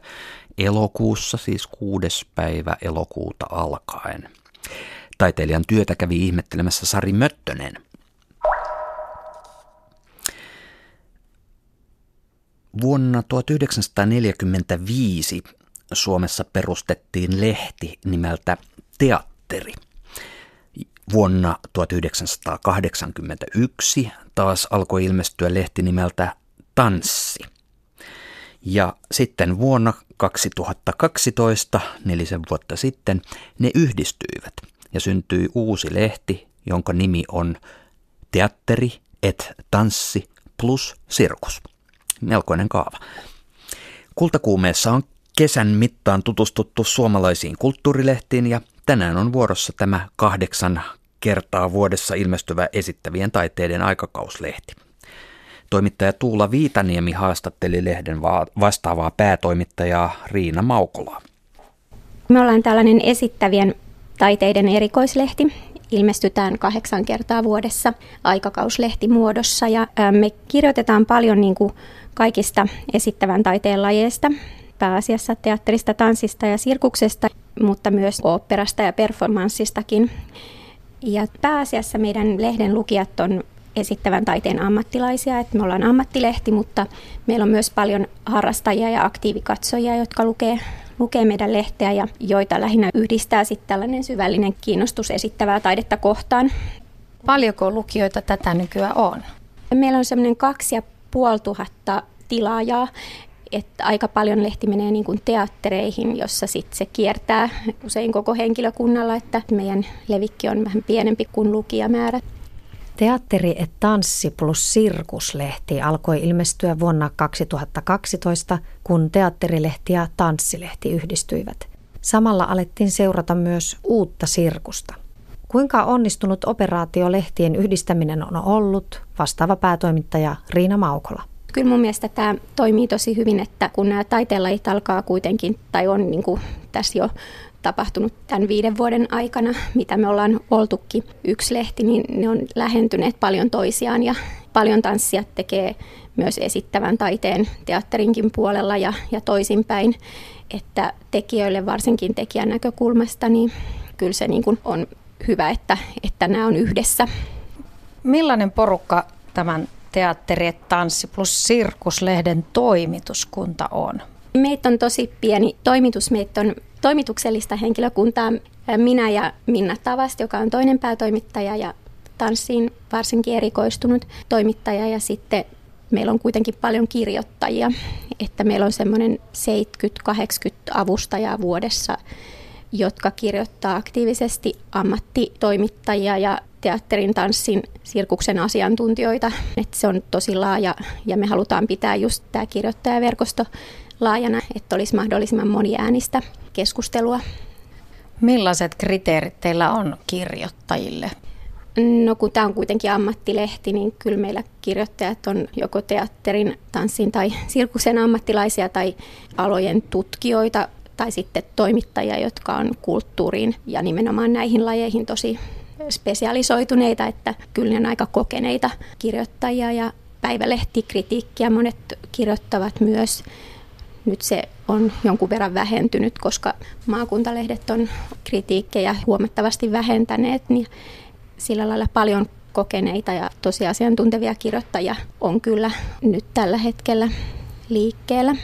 elokuussa, siis 6. päivä elokuuta alkaen. Taiteilijan työtä kävi ihmettelemässä Sari Möttönen. Vuonna 1945 Suomessa perustettiin lehti nimeltä Teatteri. Vuonna 1981 taas alkoi ilmestyä lehti nimeltä Tanssi. Ja sitten vuonna 2012, 4 vuotta sitten, ne yhdistyivät ja syntyi uusi lehti, jonka nimi on Teatteri et Tanssi plus Sirkus. Melkoinen kaava. Kultakuumeessa on kesän mittaan tutustuttu suomalaisiin kulttuurilehtiin ja tänään on vuorossa tämä 8 kertaa vuodessa ilmestyvä esittävien taiteiden aikakauslehti. Toimittaja Tuula Viitaniemi haastatteli lehden vastaavaa päätoimittajaa Riina Maukolaa. Me ollaan tällainen esittävien taiteiden erikoislehti, ilmestytään 8 kertaa vuodessa aikakauslehtimuodossa ja me kirjoitetaan paljon niin kuin kaikista esittävän taiteen lajeista, pääasiassa teatterista, tanssista ja sirkuksesta, mutta myös oopperasta ja performanssistakin. Ja pääasiassa meidän lehden lukijat on esittävän taiteen ammattilaisia, että me ollaan ammattilehti, mutta meillä on myös paljon harrastajia ja aktiivikatsojia, jotka lukee meidän lehteä ja joita lähinnä yhdistää sitten tällainen syvällinen kiinnostus esittävää taidetta kohtaan. Paljonko lukijoita tätä nykyään on? Meillä on semmoinen 2500 tilaajaa, että aika paljon lehti menee niin kuin teattereihin, jossa sitten se kiertää usein koko henkilökunnalla, että meidän levikki on vähän pienempi kuin lukijamäärä. Teatteri et Tanssi plus Sirkus-lehti alkoi ilmestyä vuonna 2012, kun teatterilehti ja tanssilehti yhdistyivät. Samalla alettiin seurata myös uutta sirkusta. Kuinka onnistunut operaatio lehtien yhdistäminen on ollut, vastaava päätoimittaja Riina Maukola. Kyllä mun mielestä tämä toimii tosi hyvin, että kun nämä taiteenlajit alkaa kuitenkin, tai on niin kuin tässä jo tapahtunut tämän 5 vuoden aikana, mitä me ollaan oltukin yksi lehti, niin ne on lähentyneet paljon toisiaan ja paljon tanssia tekee myös esittävän taiteen teatterinkin puolella ja toisinpäin, että tekijöille varsinkin tekijän näkökulmasta, niin kyllä se niin kuin on hyvä, että nämä on yhdessä. Millainen porukka tämän Teatteri et Tanssi plus Sirkus-lehden toimituskunta on? Meitä on tosi pieni toimitus. Meitä on toimituksellista henkilökuntaa. Minä ja Minna Tavast, joka on toinen päätoimittaja ja tanssiin varsinkin erikoistunut toimittaja. Ja sitten meillä on kuitenkin paljon kirjoittajia. Että meillä on semmoinen 70-80 avustajaa vuodessa, jotka kirjoittaa aktiivisesti ammattitoimittajia ja teatterin, tanssin, sirkuksen asiantuntijoita. Et se on tosi laaja ja me halutaan pitää just tämä kirjoittajaverkosto laajana, että olisi mahdollisimman moniäänistä keskustelua. Millaiset kriteerit teillä on kirjoittajille? No kun tämä on kuitenkin ammattilehti, niin kyllä meillä kirjoittajat on joko teatterin, tanssin tai sirkuksen ammattilaisia tai alojen tutkijoita tai sitten toimittajia, jotka on kulttuuriin ja nimenomaan näihin lajeihin tosi spesialisoituneita, että kyllä ne on aika kokeneita kirjoittajia ja päivälehtikritiikkiä monet kirjoittavat myös. Nyt se on jonkun verran vähentynyt, koska maakuntalehdet on kritiikkejä huomattavasti vähentäneet, niin sillä lailla paljon kokeneita ja tosiasiantuntevia kirjoittajia on kyllä nyt tällä hetkellä liikkeellä.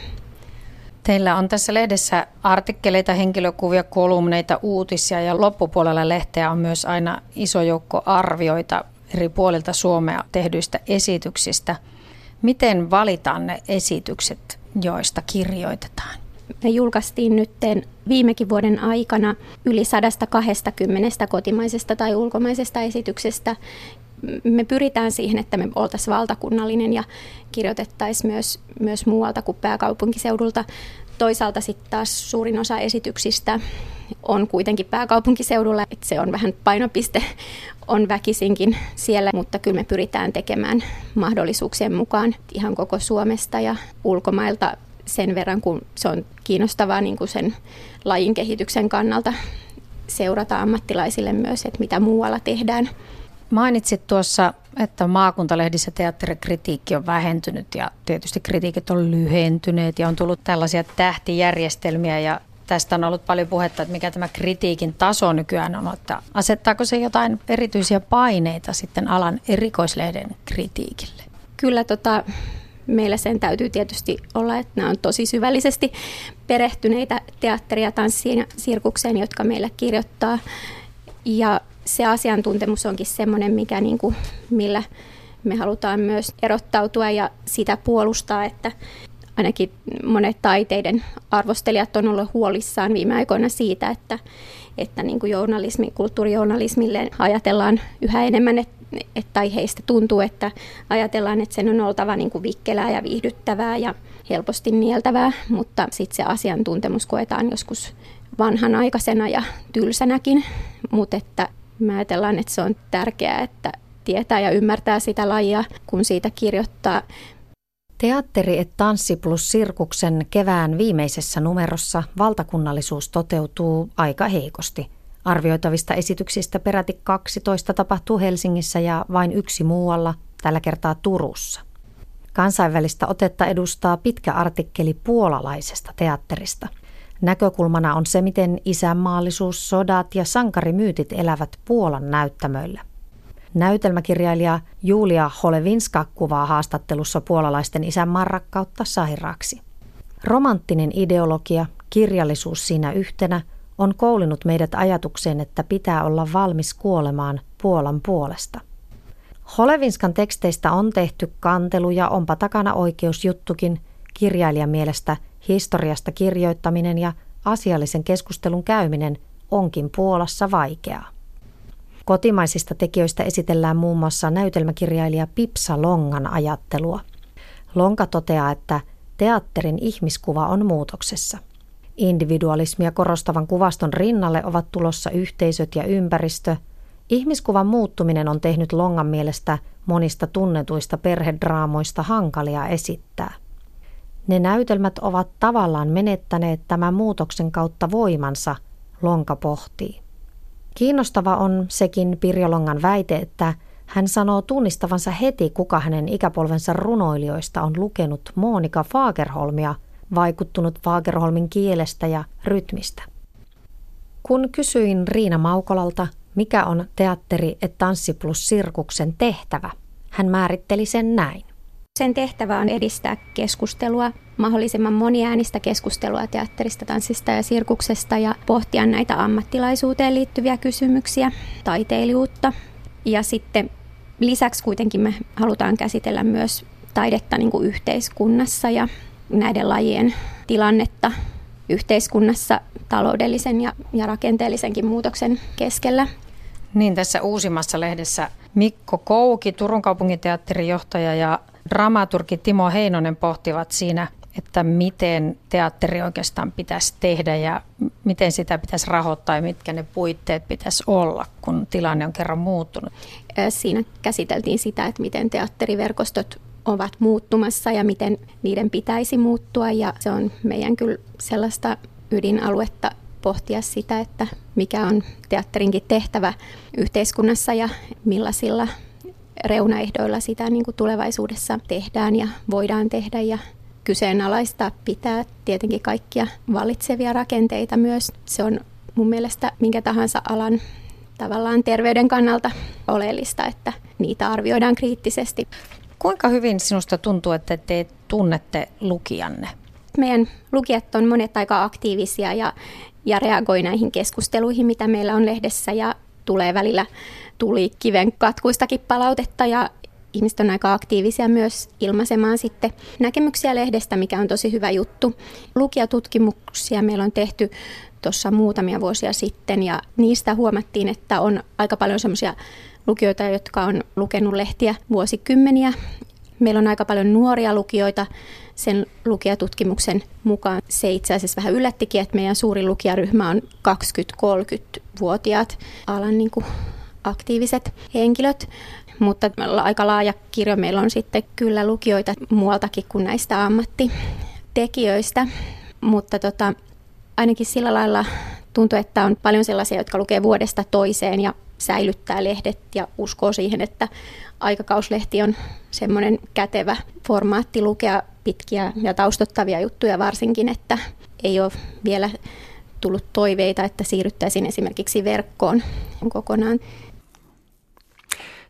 Teillä on tässä lehdessä artikkeleita, henkilökuvia, kolumneita, uutisia ja loppupuolella lehteä on myös aina iso joukko arvioita eri puolilta Suomea tehdyistä esityksistä. Miten valitaan ne esitykset, joista kirjoitetaan? Me julkaistiin nyt viimekin vuoden aikana yli 120 kotimaisesta tai ulkomaisesta esityksestä. Me pyritään siihen, että me oltaisiin valtakunnallinen ja kirjoitettaisiin myös muualta kuin pääkaupunkiseudulta. Toisaalta sitten taas suurin osa esityksistä on kuitenkin pääkaupunkiseudulla, että se on vähän painopiste, on väkisinkin siellä, mutta kyllä me pyritään tekemään mahdollisuuksien mukaan ihan koko Suomesta ja ulkomailta sen verran, kun se on kiinnostavaa niin kuin sen lajin kehityksen kannalta seurata ammattilaisille myös, että mitä muualla tehdään. Mainitsit tuossa, että maakuntalehdissä teatterikritiikki on vähentynyt ja tietysti kritiikit on lyhentyneet ja on tullut tällaisia tähtijärjestelmiä ja tästä on ollut paljon puhetta, että mikä tämä kritiikin taso nykyään on, että asettaako se jotain erityisiä paineita sitten alan erikoislehden kritiikille? Kyllä meillä sen täytyy tietysti olla, että nämä on tosi syvällisesti perehtyneitä teatteria, tanssiin ja sirkukseen, jotka meillä kirjoittaa ja se asiantuntemus onkin semmoinen, mikä millä me halutaan myös erottautua ja sitä puolustaa, että ainakin monet taiteiden arvostelijat on ollut huolissaan viime aikoina siitä, että niin kuin kulttuurijournalismille ajatellaan yhä enemmän, tai heistä tuntuu, että ajatellaan, että sen on oltava niin kuin vikkelää ja viihdyttävää ja helposti nieltävää, mutta sitten se asiantuntemus koetaan joskus vanhanaikaisena ja tylsänäkin, mutta että mä ajatellaan, että se on tärkeää, että tietää ja ymmärtää sitä lajia, kun siitä kirjoittaa. Teatteri et Tanssi plus Sirkuksen kevään viimeisessä numerossa valtakunnallisuus toteutuu aika heikosti. Arvioitavista esityksistä peräti 12 tapahtuu Helsingissä ja vain yksi muualla, tällä kertaa Turussa. Kansainvälistä otetta edustaa pitkä artikkeli puolalaisesta teatterista. Näkökulmana on se, miten isänmaallisuus, sodat ja sankarimyytit elävät Puolan näyttämöillä. Näytelmäkirjailija Julia Holevinska kuvaa haastattelussa puolalaisten isänmaan rakkautta sairaaksi. Romanttinen ideologia, kirjallisuus siinä yhtenä, on koulinut meidät ajatukseen, että pitää olla valmis kuolemaan Puolan puolesta. Holevinskan teksteistä on tehty kantelu ja onpa takana oikeusjuttukin, kirjailijan mielestä historiasta kirjoittaminen ja asiallisen keskustelun käyminen onkin Puolassa vaikeaa. Kotimaisista tekijöistä esitellään muun muassa näytelmäkirjailija Pipsa Longan ajattelua. Lonka toteaa, että teatterin ihmiskuva on muutoksessa. Individualismia korostavan kuvaston rinnalle ovat tulossa yhteisöt ja ympäristö. Ihmiskuvan muuttuminen on tehnyt Longan mielestä monista tunnetuista perhedraamoista hankalia esittää. Ne näytelmät ovat tavallaan menettäneet tämän muutoksen kautta voimansa, Lonka pohtii. Kiinnostava on sekin Pirjo Longan väite, että hän sanoo tunnistavansa heti, kuka hänen ikäpolvensa runoilijoista on lukenut Monika Fagerholmia, vaikuttunut Fagerholmin kielestä ja rytmistä. Kun kysyin Riina Maukolalta, mikä on Teatteri et Tanssi plus Sirkuksen tehtävä, hän määritteli sen näin. Sen tehtävä on edistää keskustelua, mahdollisimman moniäänistä keskustelua teatterista, tanssista ja sirkuksesta ja pohtia näitä ammattilaisuuteen liittyviä kysymyksiä, taiteilijuutta. Ja sitten lisäksi kuitenkin me halutaan käsitellä myös taidetta niin kuin yhteiskunnassa ja näiden lajien tilannetta yhteiskunnassa taloudellisen ja rakenteellisenkin muutoksen keskellä. Niin, tässä uusimmassa lehdessä Mikko Kouki, Turun kaupunginteatterin johtaja, ja dramaturgi Timo Heinonen pohtivat siinä, että miten teatteri oikeastaan pitäisi tehdä ja miten sitä pitäisi rahoittaa ja mitkä ne puitteet pitäisi olla, kun tilanne on kerran muuttunut. Siinä käsiteltiin sitä, että miten teatteriverkostot ovat muuttumassa ja miten niiden pitäisi muuttua, ja se on meidän kyllä sellaista ydinaluetta pohtia sitä, että mikä on teatterinkin tehtävä yhteiskunnassa ja millaisilla reunaehdoilla sitä niin kuin tulevaisuudessa tehdään ja voidaan tehdä, ja kyseenalaistaa pitää tietenkin kaikkia vallitsevia rakenteita myös. Se on mun mielestä minkä tahansa alan tavallaan terveyden kannalta oleellista, että niitä arvioidaan kriittisesti. Kuinka hyvin sinusta tuntuu, että te tunnette lukijanne? Meidän lukijat on monet aika aktiivisia ja reagoi näihin keskusteluihin, mitä meillä on lehdessä, ja tulee välillä tulikiven katkuistakin palautetta, ja ihmiset on aika aktiivisia myös ilmaisemaan sitten näkemyksiä lehdestä, mikä on tosi hyvä juttu. Lukijatutkimuksia meillä on tehty tuossa muutamia vuosia sitten, ja niistä huomattiin, että on aika paljon semmoisia lukijoita, jotka on lukenut lehtiä vuosikymmeniä. Meillä on aika paljon nuoria lukijoita sen lukijatutkimuksen mukaan. Se itse asiassa vähän yllättikin, että meidän suurin lukijaryhmä on 20-30-vuotiaat alan niin kuin aktiiviset henkilöt, mutta aika laaja kirjo meillä on sitten kyllä lukijoita muualtakin kuin näistä ammattitekijöistä, mutta ainakin sillä lailla tuntuu, että on paljon sellaisia, jotka lukee vuodesta toiseen ja säilyttää lehdet ja uskoo siihen, että aikakauslehti on semmoinen kätevä formaatti lukea pitkiä ja taustottavia juttuja varsinkin, että ei ole vielä tullut toiveita, että siirryttäisiin esimerkiksi verkkoon kokonaan.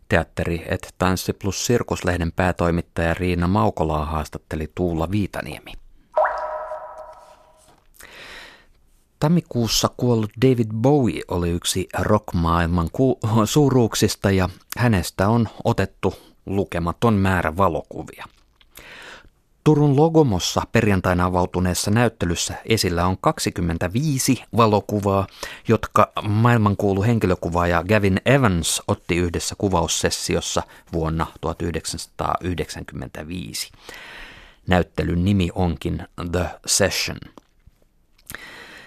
Teatteri et Tanssi plus Sirkus-lehden päätoimittaja Riina Maukolaa haastatteli Tuula Viitaniemi. Tammikuussa kuollut David Bowie oli yksi rockmaailman suuruuksista ja hänestä on otettu lukematon määrä valokuvia. Turun Logomossa perjantaina avautuneessa näyttelyssä esillä on 25 valokuvaa, jotka maailmankuulu henkilökuvaaja Gavin Evans otti yhdessä kuvaussessiossa vuonna 1995. Näyttelyn nimi onkin The Session.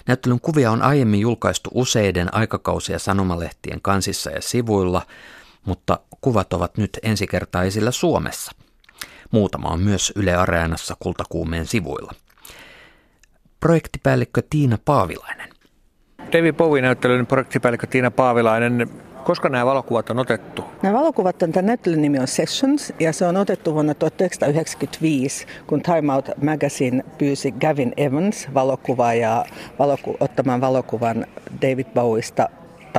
Näyttelyn kuvia on aiemmin julkaistu useiden aikakausia sanomalehtien kansissa ja sivuilla, mutta kuvat ovat nyt ensi kertaa esillä Suomessa. Muutama on myös Yle Areenassa Kultakuumeen sivuilla. Projektipäällikkö Tiina Paavilainen. David Bowie-näyttelyn projektipäällikkö Tiina Paavilainen. Koska nämä valokuvat on otettu? Nämä valokuvat on, tämän näyttelyn nimi on Sessions ja se on otettu vuonna 1995, kun Timeout Magazine pyysi Gavin Evans valokuvaajaa ottamaan valokuvan David Bowiesta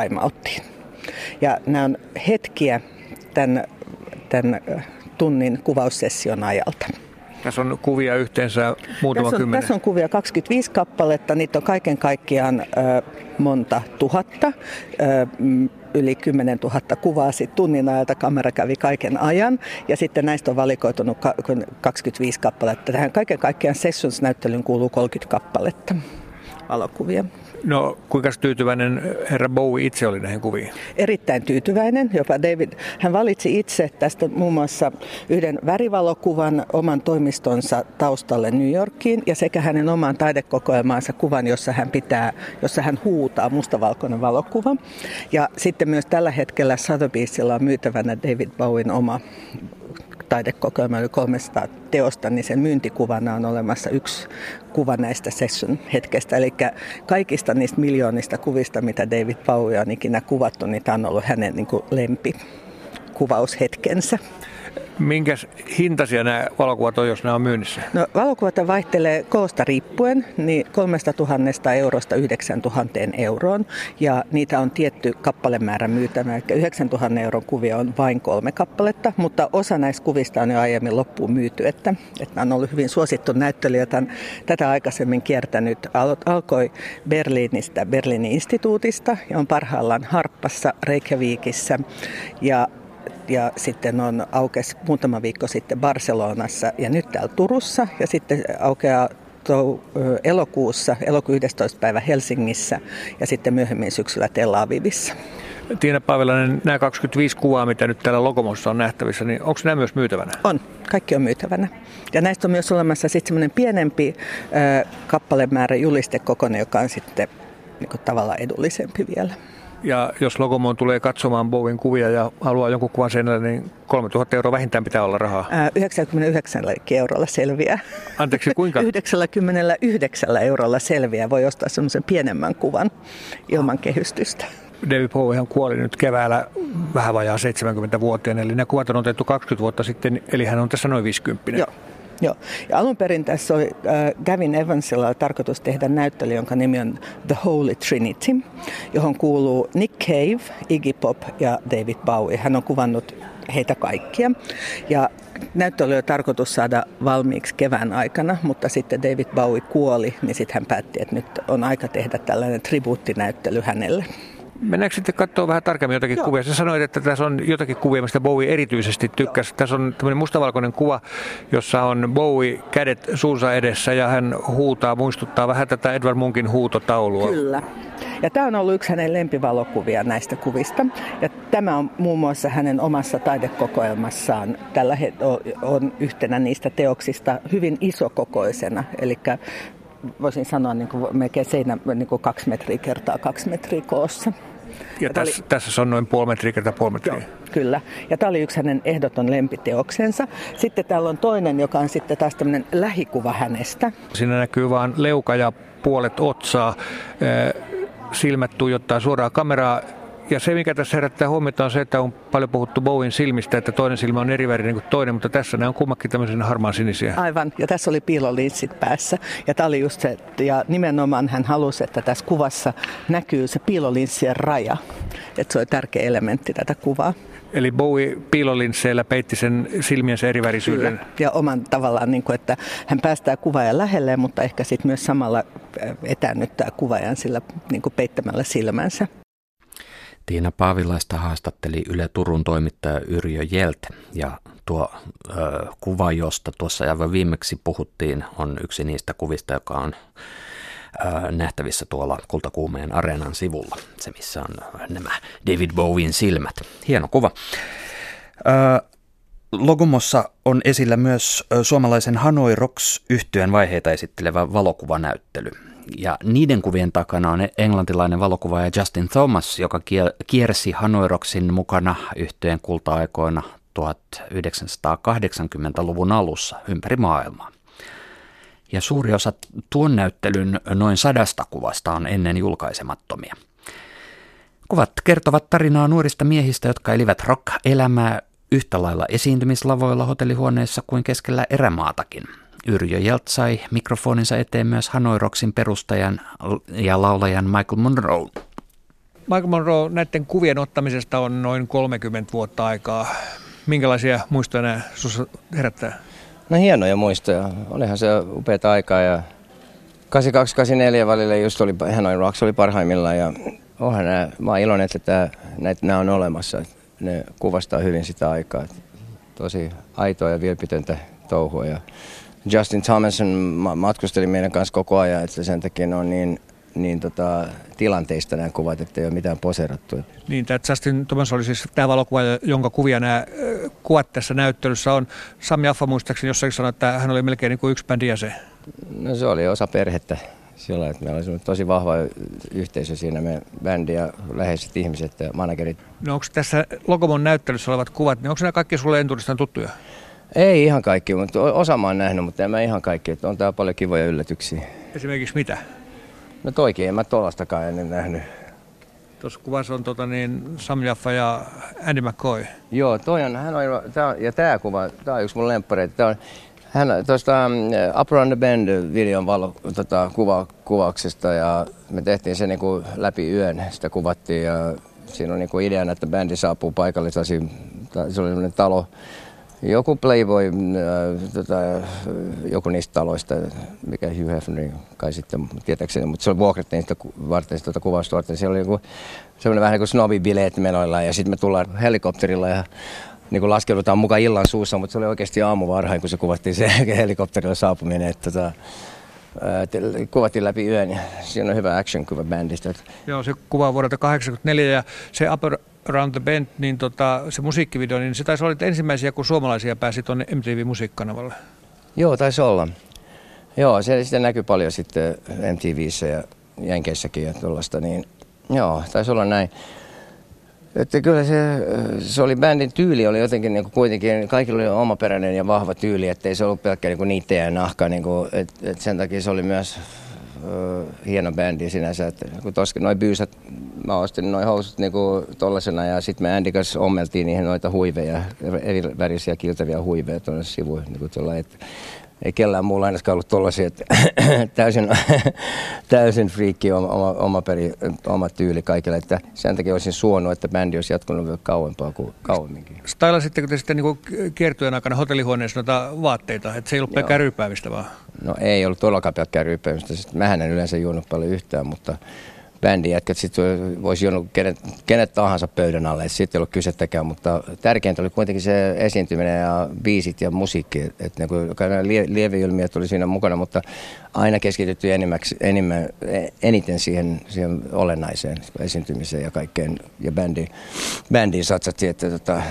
Timeouttiin. Ja nämä on hetkiä tämän tunnin kuvaussession ajalta. Tässä on kuvia yhteensä muutama kymmenen. Tässä on kuvia 25 kappaletta, niitä on kaiken kaikkiaan monta tuhatta. Yli 10 000 kuvaa sit tunnin ajalta, kamera kävi kaiken ajan ja sitten näistä on valikoitunut 25 kappaletta. Tähän kaiken kaikkiaan Sessions-näyttelyyn kuuluu 30 kappaletta valokuvia. No, kuinka tyytyväinen herra Bowie itse oli näihin kuviin? Erittäin tyytyväinen, jopa David. Hän valitsi itse tästä muun muassa yhden värivalokuvan oman toimistonsa taustalle New Yorkiin ja sekä hänen omaan taidekokoelmaansa kuvan, jossa hän huutaa, mustavalkoinen valokuva. Ja sitten myös tällä hetkellä Sotheby'silla on myytävänä David Bowien oma taidekokoelma, yli 300 teosta, niin sen myyntikuvana on olemassa yksi kuva näistä session-hetkestä. Eli kaikista niistä miljoonista kuvista, mitä David Bowie on ikinä kuvattu, niin tämä on ollut hänen niin kuin lempikuvaushetkensä. Minkäs hintaisia nämä valokuvat on, jos nämä on myynnissä? No, valokuvat vaihtelee koosta riippuen, niin 3 000 eurosta 9 000 euroon. Ja niitä on tietty kappalemäärä myytävänä, eli 9 000 euron kuvia on vain 3 kappaletta. Mutta osa näistä kuvista on jo aiemmin loppuun myyty, että on ollut hyvin suosittu näyttelijä. Tätä aikaisemmin kiertänyt alkoi Berliinistä, Berliinin instituutista ja on parhaillaan Harppassa, Reykjavikissa ja sitten on aukesi muutama viikko sitten Barcelonassa ja nyt täällä Turussa ja sitten aukeaa elokuussa, elokuun 11. päivä Helsingissä ja sitten myöhemmin syksyllä Tel Avivissa. Tiina Paavilainen, nämä 25 kuvaa, mitä nyt täällä Logomossa on nähtävissä, niin onko nämä myös myytävänä? On, kaikki on myytävänä. Ja näistä on myös olemassa sitten semmoinen pienempi kappalemäärä julistekokoinen, joka on sitten niin kuin tavallaan edullisempi vielä. Ja jos Logomoon tulee katsomaan Bowien kuvia ja haluaa jonkun kuvan seinällä, niin 3 000 euroa vähintään pitää olla rahaa. 99 eurolla selviää. Anteeksi, kuinka? 99 eurolla selviää. Voi ostaa semmoisen pienemmän kuvan ilman kehystystä. David Bowie kuoli nyt keväällä vähän vajaa 70-vuotiaana, eli nämä kuvat on otettu 20 vuotta sitten, eli hän on tässä noin 50. Joo. Ja alun perin tässä oli Gavin Evansilla tarkoitus tehdä näyttely, jonka nimi on The Holy Trinity, johon kuuluu Nick Cave, Iggy Pop ja David Bowie. Hän on kuvannut heitä kaikkia. Ja näyttely oli tarkoitus saada valmiiksi kevään aikana, mutta sitten David Bowie kuoli, niin sitten hän päätti, että nyt on aika tehdä tällainen tribuuttinäyttely hänelle. Mennäänkö sitten katsoa vähän tarkemmin jotakin kuvia? Sä sanoit, että tässä on jotakin kuvia, mistä Bowie erityisesti tykkäsi. Tässä on tämmöinen mustavalkoinen kuva, jossa on Bowie kädet suunsa edessä ja hän huutaa, muistuttaa vähän tätä Edvard Munchin huutotaulua. Kyllä. Ja tämä on ollut yksi hänen lempivalokuvia näistä kuvista. Ja tämä on muun muassa hänen omassa taidekokoelmassaan. Tällä hetkellä on yhtenä niistä teoksista hyvin isokokoisena, eli voisin sanoa niin kuin melkein seinä niin kuin 2 metriä kertaa 2 metriä koossa. Ja tässä se on noin 0,5 metriä kertaa 0,5 metriä. Joo, kyllä. Ja tämä oli yksi hänen ehdoton lempiteoksensa. Sitten täällä on toinen, joka on sitten taas tämmöinen lähikuva hänestä. Siinä näkyy vaan leuka ja puolet otsaa. Silmät tuijottaa suoraan kameraa. Ja se, mikä tässä herättää huomiota, on se, että on paljon puhuttu Bowien silmistä, että toinen silmä on eri värinen kuin toinen, mutta tässä nämä on kummakin tämmöisen harmaan sinisiä. Aivan, ja tässä oli piilolinssit päässä. Ja tämä oli just se, ja nimenomaan hän halusi, että tässä kuvassa näkyy se piilolinssien raja. Että se on tärkeä elementti tätä kuvaa. Eli Bowie piilolinsseillä peitti sen silmiensä erivärisyyden. Kyllä. Ja oman tavallaan, niin kuin, että hän päästää kuvaajan lähelle, mutta ehkä sitten myös samalla etäännyttää kuvaajan sillä niin kuin peittämällä silmänsä. Tiina Paavilaista haastatteli Yle Turun toimittaja Yrjö Jelte ja tuo kuva, josta tuossa aivan viimeksi puhuttiin, on yksi niistä kuvista, joka on nähtävissä tuolla Kultakuumeen areenan sivulla, se missä on nämä David Bowien silmät. Hieno kuva. Logomossa on esillä myös suomalaisen Hanoi Rocks -yhtyeen vaiheita esittelevä valokuvanäyttely. Ja niiden kuvien takana on englantilainen valokuvaaja Justin Thomas, joka kiersi Hanoi Rocksin mukana yhtyeen kulta-aikoina 1980-luvun alussa ympäri maailmaa. ja suuri osa tuon näyttelyn noin 100 kuvasta on ennen julkaisemattomia. Kuvat kertovat tarinaa nuorista miehistä, jotka elivät rock-elämää yhtä lailla esiintymislavoilla, hotellihuoneissa kuin keskellä erämaatakin. Yrjö Jelte sai mikrofoninsa eteen myös Hanoi Rocksin perustajan ja laulajan Michael Monroe. Michael Monroe, näiden kuvien ottamisesta on noin 30 vuotta aikaa. Minkälaisia muistoja nämä sinussa herättää? No hienoja muistoja. Olihan se upeaa aikaa. Ja 82-84 välillä just oli Hanoi Rocks oli parhaimmillaan. Ja onhan nämä, mä oon iloinen, että nämä on olemassa. Ne kuvastaa hyvin sitä aikaa. Tosi aitoa ja vilpitöntä touhua. Ja Justin Thomas matkusteli meidän kanssa koko ajan, että sen takia ne on niin tilanteista nämä kuvat, ettei ole mitään poseerattu. Niin, tämä Justin Thomas oli siis tämä valokuva, jonka kuvia nämä kuvat tässä näyttelyssä on. Sam Yaffa muistaakseni jossakin sanoi, että hän oli melkein niin kuin yksi bändi jäsen. No se oli osa perhettä sillä, että meillä oli tosi vahva yhteisö siinä, me bändi ja läheiset ihmiset ja managerit. No onko tässä Logomon näyttelyssä olevat kuvat, niin onko nämä kaikki sulle entuudestaan tuttuja? Ei ihan kaikki, mutta osa mä oon nähnyt, mutta en mä ihan kaikki. On täällä paljon kivoja yllätyksiä. Esimerkiksi mitä? No toikin, en mä tuollaistakaan ennen nähnyt. Tuossa kuvassa on Sam Yaffa ja Andy McCoy. Joo, tämä kuva, tämä on yksi mun lemppareita. Tuosta Up Around the Bend -videon kuvauksesta ja me tehtiin se niin kuin läpi yön, sitä kuvattiin. Ja siinä on niin kuin ideana, että bändi saapuu paikalle, se oli sellainen talo. Joku Playboy, joku niistä taloista, mikä Hugh Hefner kai sitten tietääkseni, mutta se oli vuokrattiin sitä varten, sitä kuvausta varten. Siellä oli joku semmoinen vähän niin kuin snobibileet menoillaan ja sitten me tullaan helikopterilla ja niin kuin laskeudutaan mukaan illan suussa, mutta se oli oikeasti aamuvarhain, kun se kuvattiin se helikopterilla saapuminen. Kuvattiin läpi yön ja siinä on hyvä action-kuva bändistä. Joo, se kuva vuodelta 1984 ja se Upper Round the Bend, niin se musiikkivideo, niin se taisi olla ensimmäisiä, kun suomalaisia pääsi tuonne MTV-musiikkanavalle. Joo, taisi olla. Joo, sitä näkyy paljon sitten MTVissä ja Jenkeissäkin ja tuollaista, niin joo, taisi olla näin. Että kyllä se oli, bändin tyyli oli jotenkin niin kuitenkin, kaikilla oli omaperäinen ja vahva tyyli, ettei se ollut pelkkä niin niitteä ja nahka, niin kuin, et sen takia se oli myös hieno bändi sinänsä, että kun noi byysät, mä ostin noi housut niin tollasena ja sitten me Andy kanssa ommeltiin niihin noita huiveja, eri värisiä kiiltäviä huiveja tuonne sivuun, niin tuolla, että ei kellään muulla ainakaan ollut tollaisia, että täysin friikki oma tyyli kaikille, että sen takia olisin suonut, että bändi olisi jatkunut vielä kauempaa kuin kauemminkin. Stailasitteko te sitten niin kiertujen aikana hotellihuoneessa noita vaatteita, että se ei ollut pelkkää ryyppäämistä vaan? No ei ollut todellakaan pelkkää ryyppäämistä, mähän en yleensä juonut paljon yhtään, mutta bändin jätkät sitten voisi juonut kenet tahansa pöydän alle, että siitä ei ollut kysettäkään, mutta tärkeintä oli kuitenkin se esiintyminen ja biisit ja musiikki, että lieveilmiöt oli siinä mukana, mutta aina keskitytty eniten siihen olennaiseen esiintymiseen ja kaikkeen, ja bändiin satsattiin, että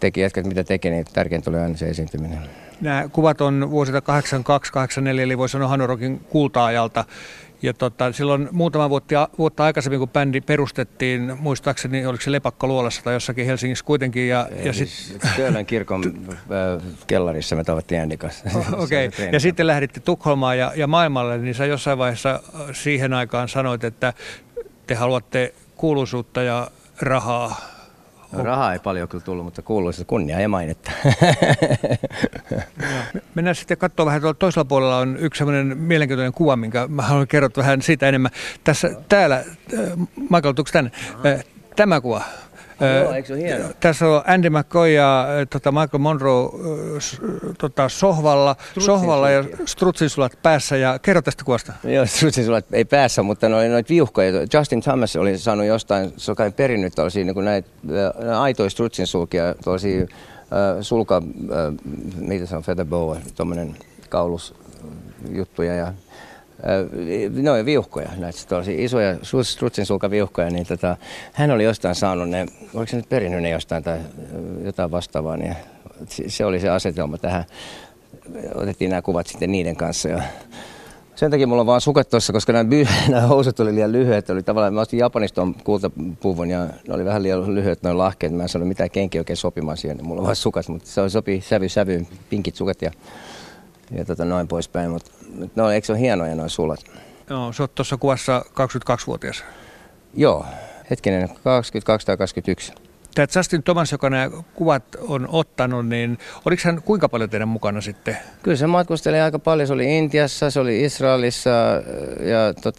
teki jätkät mitä teki, niin tärkeintä oli aina se esiintyminen. Nämä kuvat on vuosilta 82-84, eli voi sanoa Hanoi Rockin kulta-ajalta. Ja silloin muutama vuotta aikaisemmin, kun bändi perustettiin, muistaakseni oliko se Lepakkoluolassa tai jossakin Helsingissä kuitenkin. Ja Töölön kirkon kellarissa me tavattiin Andy kanssa. Okei, okay. Ja sitten lähditte Tukholmaan ja maailmalle, niin sä jossain vaiheessa siihen aikaan sanoit, että te haluatte kuuluisuutta ja rahaa. No, rahaa ei paljon kyllä tullut, mutta kuuluisuutta, kunnia ja mainetta. Mennään sitten katsoa vähän. Tuolla toisella puolella on yksi sellainen mielenkiintoinen kuva, minkä mä haluan kertoa vähän siitä enemmän. Tässä täällä, Michael, tuliko tänne? Tämä kuva. Joo, eikö se ole hieno? Tässä on Andy McCoy ja Michael Monroe sohvalla ja strutsinsulat päässä. Ja kerro tästä kuvasta. Joo, strutsinsulat ei päässä, mutta ne oli noita viuhkoja. Justin Thomas oli saanut jostain, se on kai perinnyt tällaisia niin näitä aitoja strutsinsulkia, tällaisia mitä se on, feather boa, tuommoinen kaulusjuttuja ja noin viuhkoja, näitä tosi isoja strutsinsulkaviuhkoja, niin hän oli jostain saanut ne, oliko se nyt perinnyt ne jostain tai jotain vastaavaa, niin se oli se asetelma tähän. Otettiin nämä kuvat sitten niiden kanssa ja sen takia mulla on vaan sukat tuossa, koska nämä housut oli liian lyhyet, oli tavallaan, mä ostin Japanista kultapuvun ja ne oli vähän liian lyhyet noin lahkeet, mä en saanut mitään kenkiä oikein sopimaan siihen, niin mulla on vaan sukat, mutta se sopii sävyyn, pinkit sukat ja ja noin poispäin. Mutta no, eikö se ole hienoja nuo sulat? Joo, sä oot tuossa kuvassa 22-vuotias. Joo, hetkinen, 22 tai 21. Tämä Justin Thomas, joka nämä kuvat on ottanut, niin oliko hän kuinka paljon teidän mukana sitten? Kyllä se matkusteli aika paljon. Se oli Intiassa, se oli Israelissa ja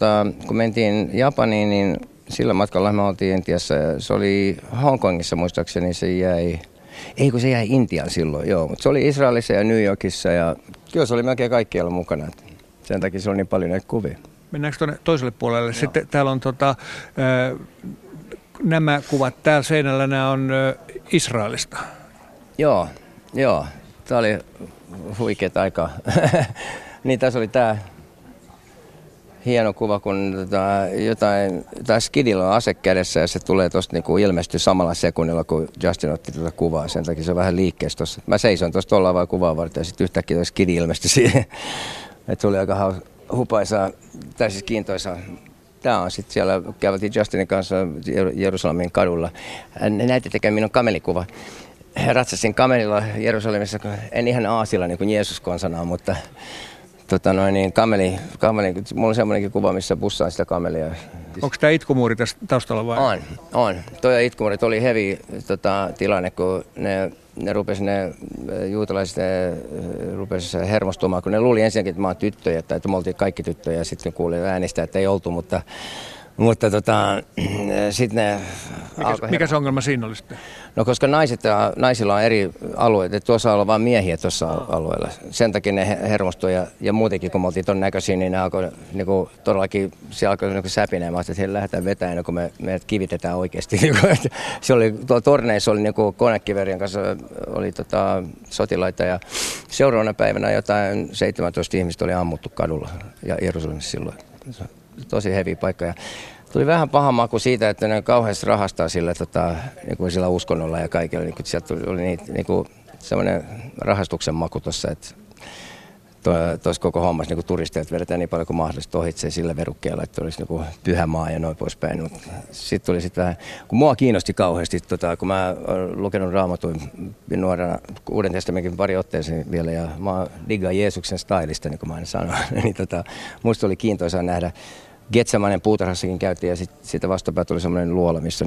kun mentiin Japaniin, niin sillä matkalla me oltiin Intiassa. Ja se oli Hongkongissa muistaakseni, se jäi. Ei kun se jäi Intiaan silloin, joo. Mutta se oli Israelissa ja New Yorkissa ja kyllä se oli melkein kaikkialla mukana. Sen takia se oli niin paljon näitä kuvia. Mennäänkö tuonne toiselle puolelle? No. Sitten täällä on nämä kuvat täällä seinällä, nämä on Israelista. Joo, joo. Tämä oli huikeat aikaa. Niin tässä oli tämä hieno kuva, kun jotain skidilla on ase kädessä ja se tulee tuosta niinku ilmestyy samalla sekunnilla, kun Justin otti tuota kuvaa. Sen takia se on vähän liikkeessä tuossa. Mä seison tuossa tuolla vaan kuvaa varten ja sitten yhtäkkiä tuo skidi ilmestyi siihen. Et se oli aika hupaisaa, tai siis kiintoisaa. Tämä on sitten siellä, käveltiin Justinin kanssa Jerusalemin kadulla. Näitä tekee minun kamelikuva. Ratsasin kamelilla Jerusalemissa, en ihan aasilla niin kuin Jeesus konsanaan, mutta kameli, mulla on semmoinenkin kuva, missä bussaan sitä kamelia. Onko tämä itkumuuri tässä taustalla vai? On. Tuo itkumuuri oli hevi tilanne, kun ne juutalaiset rupesivat hermostumaan, kun ne luuli ensinnäkin, että mä oon tyttöjä, tai että me oltiin kaikki tyttöjä, ja sitten kuulin äänistä, että ei oltu, mutta sitten ne alkoi. Mikä se ongelma siinä oli sitten? No koska naisilla on eri alueet, että tuossa on vain miehiä tuossa alueella. Sen takia ne hermostuivat ja muutenkin, kun me oltiin ton näköisiä, niin ne alkoi niinku, todellakin, se alkoi niinku, säpineemaan, että he lähdetään vetämään, kun meidät kivitetään oikeasti. Se oli, tuolla torneissa oli niinku, konekiverien kanssa oli, sotilaita ja seuraavana päivänä jotain 17 ihmistä oli ammuttu kadulla ja Jerusalemissa silloin. Tosi hevi paikka ja tuli vähän paha maku siitä, että ne kauheasti rahastaa sillä, niin sillä uskonnolla ja kaikilla. Niin sieltä oli niin semmoinen rahastuksen maku tuossa, että tuossa koko hommassa niin turisteet vedetään niin paljon kuin mahdollisesti ohitsee sillä verukkeella, että olisi niin pyhä maa ja noin poispäin. Sitten tuli sitten vähän, kun mua kiinnosti kauheasti, kun mä olen lukenut Raamatun nuorena Uuden testamentin pari otteeseen vielä ja mä diggaan Jeesuksen stylista, niin kuin mä aina sanon, niin musta oli kiintoisaa nähdä. Getsemanen puutarhassakin käytiin ja siitä vastapää tuli semmoinen luola, missä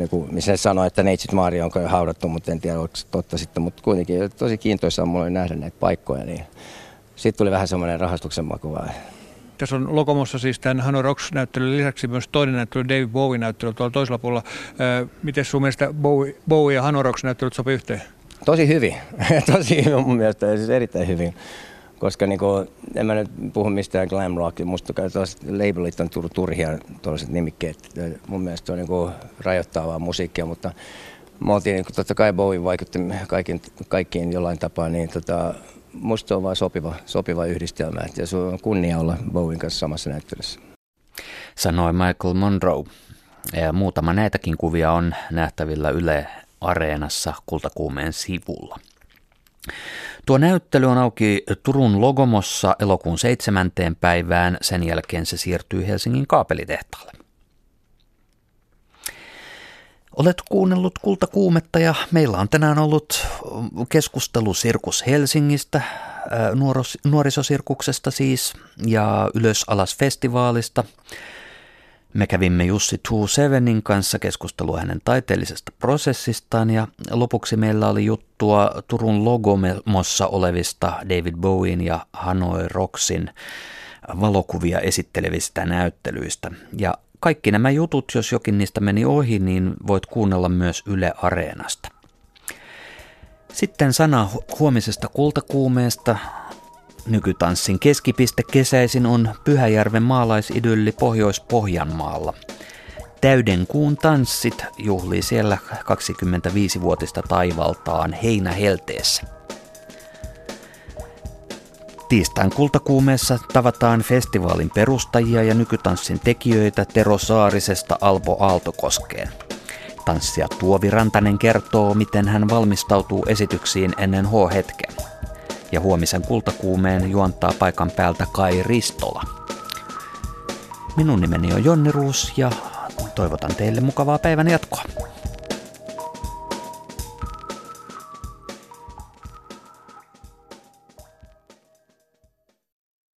ne sanoi, että neitsyt Maria on haudattu, mutta en tiedä, oliko se totta sitten. Mutta kuitenkin tosi kiintoisaa mulle nähdä näitä paikkoja. Niin. Sitten tuli vähän semmoinen rahastuksen makuva. Tässä on Logomossa siis tämän Hanoi Rocks-näyttelyn lisäksi myös toinen näyttely, David Bowie-näyttely tuolla toisella puolella. Miten sun mielestä Bowie ja Hanoi Rocks-näyttelyt sopii yhteen? Tosi hyvin. Tosi hyvin mun mielestä, siis erittäin hyvin. Koska en mä nyt puhu mistään glam rock, musta tuollaiset labelit on turhia tuollaiset nimikkeet. Mun mielestä se on rajoittavaa musiikkia, mutta me oltiin totta kai Bowie vaikutti kaikkiin jollain tapaa, niin musta on vaan sopiva yhdistelmä. Ja se on kunnia olla Bowien kanssa samassa näyttelyssä. Sanoi Michael Monroe. Ja muutama näitäkin kuvia on nähtävillä Yle Areenassa Kultakuumeen sivulla. Tuo näyttely on auki Turun Logomossa elokuun 7. päivään, sen jälkeen se siirtyy Helsingin kaapelitehtaalle. Olet kuunnellut Kultakuumetta ja meillä on tänään ollut keskustelu Sirkus Helsingistä, nuorisosirkuksesta siis ja Ylös alas -festivaalista. Me kävimme Jussi TwoSevenin kanssa keskustelua hänen taiteellisesta prosessistaan ja lopuksi meillä oli juttua Turun Logomossa olevista David Bowien ja Hanoi Rocksin valokuvia esittelevistä näyttelyistä. Ja kaikki nämä jutut, jos jokin niistä meni ohi, niin voit kuunnella myös Yle Areenasta. Sitten sana huomisesta Kultakuumeesta. Nykytanssin keskipiste kesäisin on Pyhäjärven maalaisidylli Pohjois-Pohjanmaalla. Täyden kuun tanssit juhlii siellä 25-vuotista taivaltaan Heinähelteessä. Tiistain Kultakuumeessa tavataan festivaalin perustajia ja nykytanssin tekijöitä Tero Saarisesta Alpo Aaltokoskeen. Tanssija Tuovi Rantanen kertoo, miten hän valmistautuu esityksiin ennen H-hetkeä. Ja huomisen Kultakuumeen juontaa paikan päältä Kai Ristola. Minun nimeni on Jonni Roos ja toivotan teille mukavaa päivän jatkoa.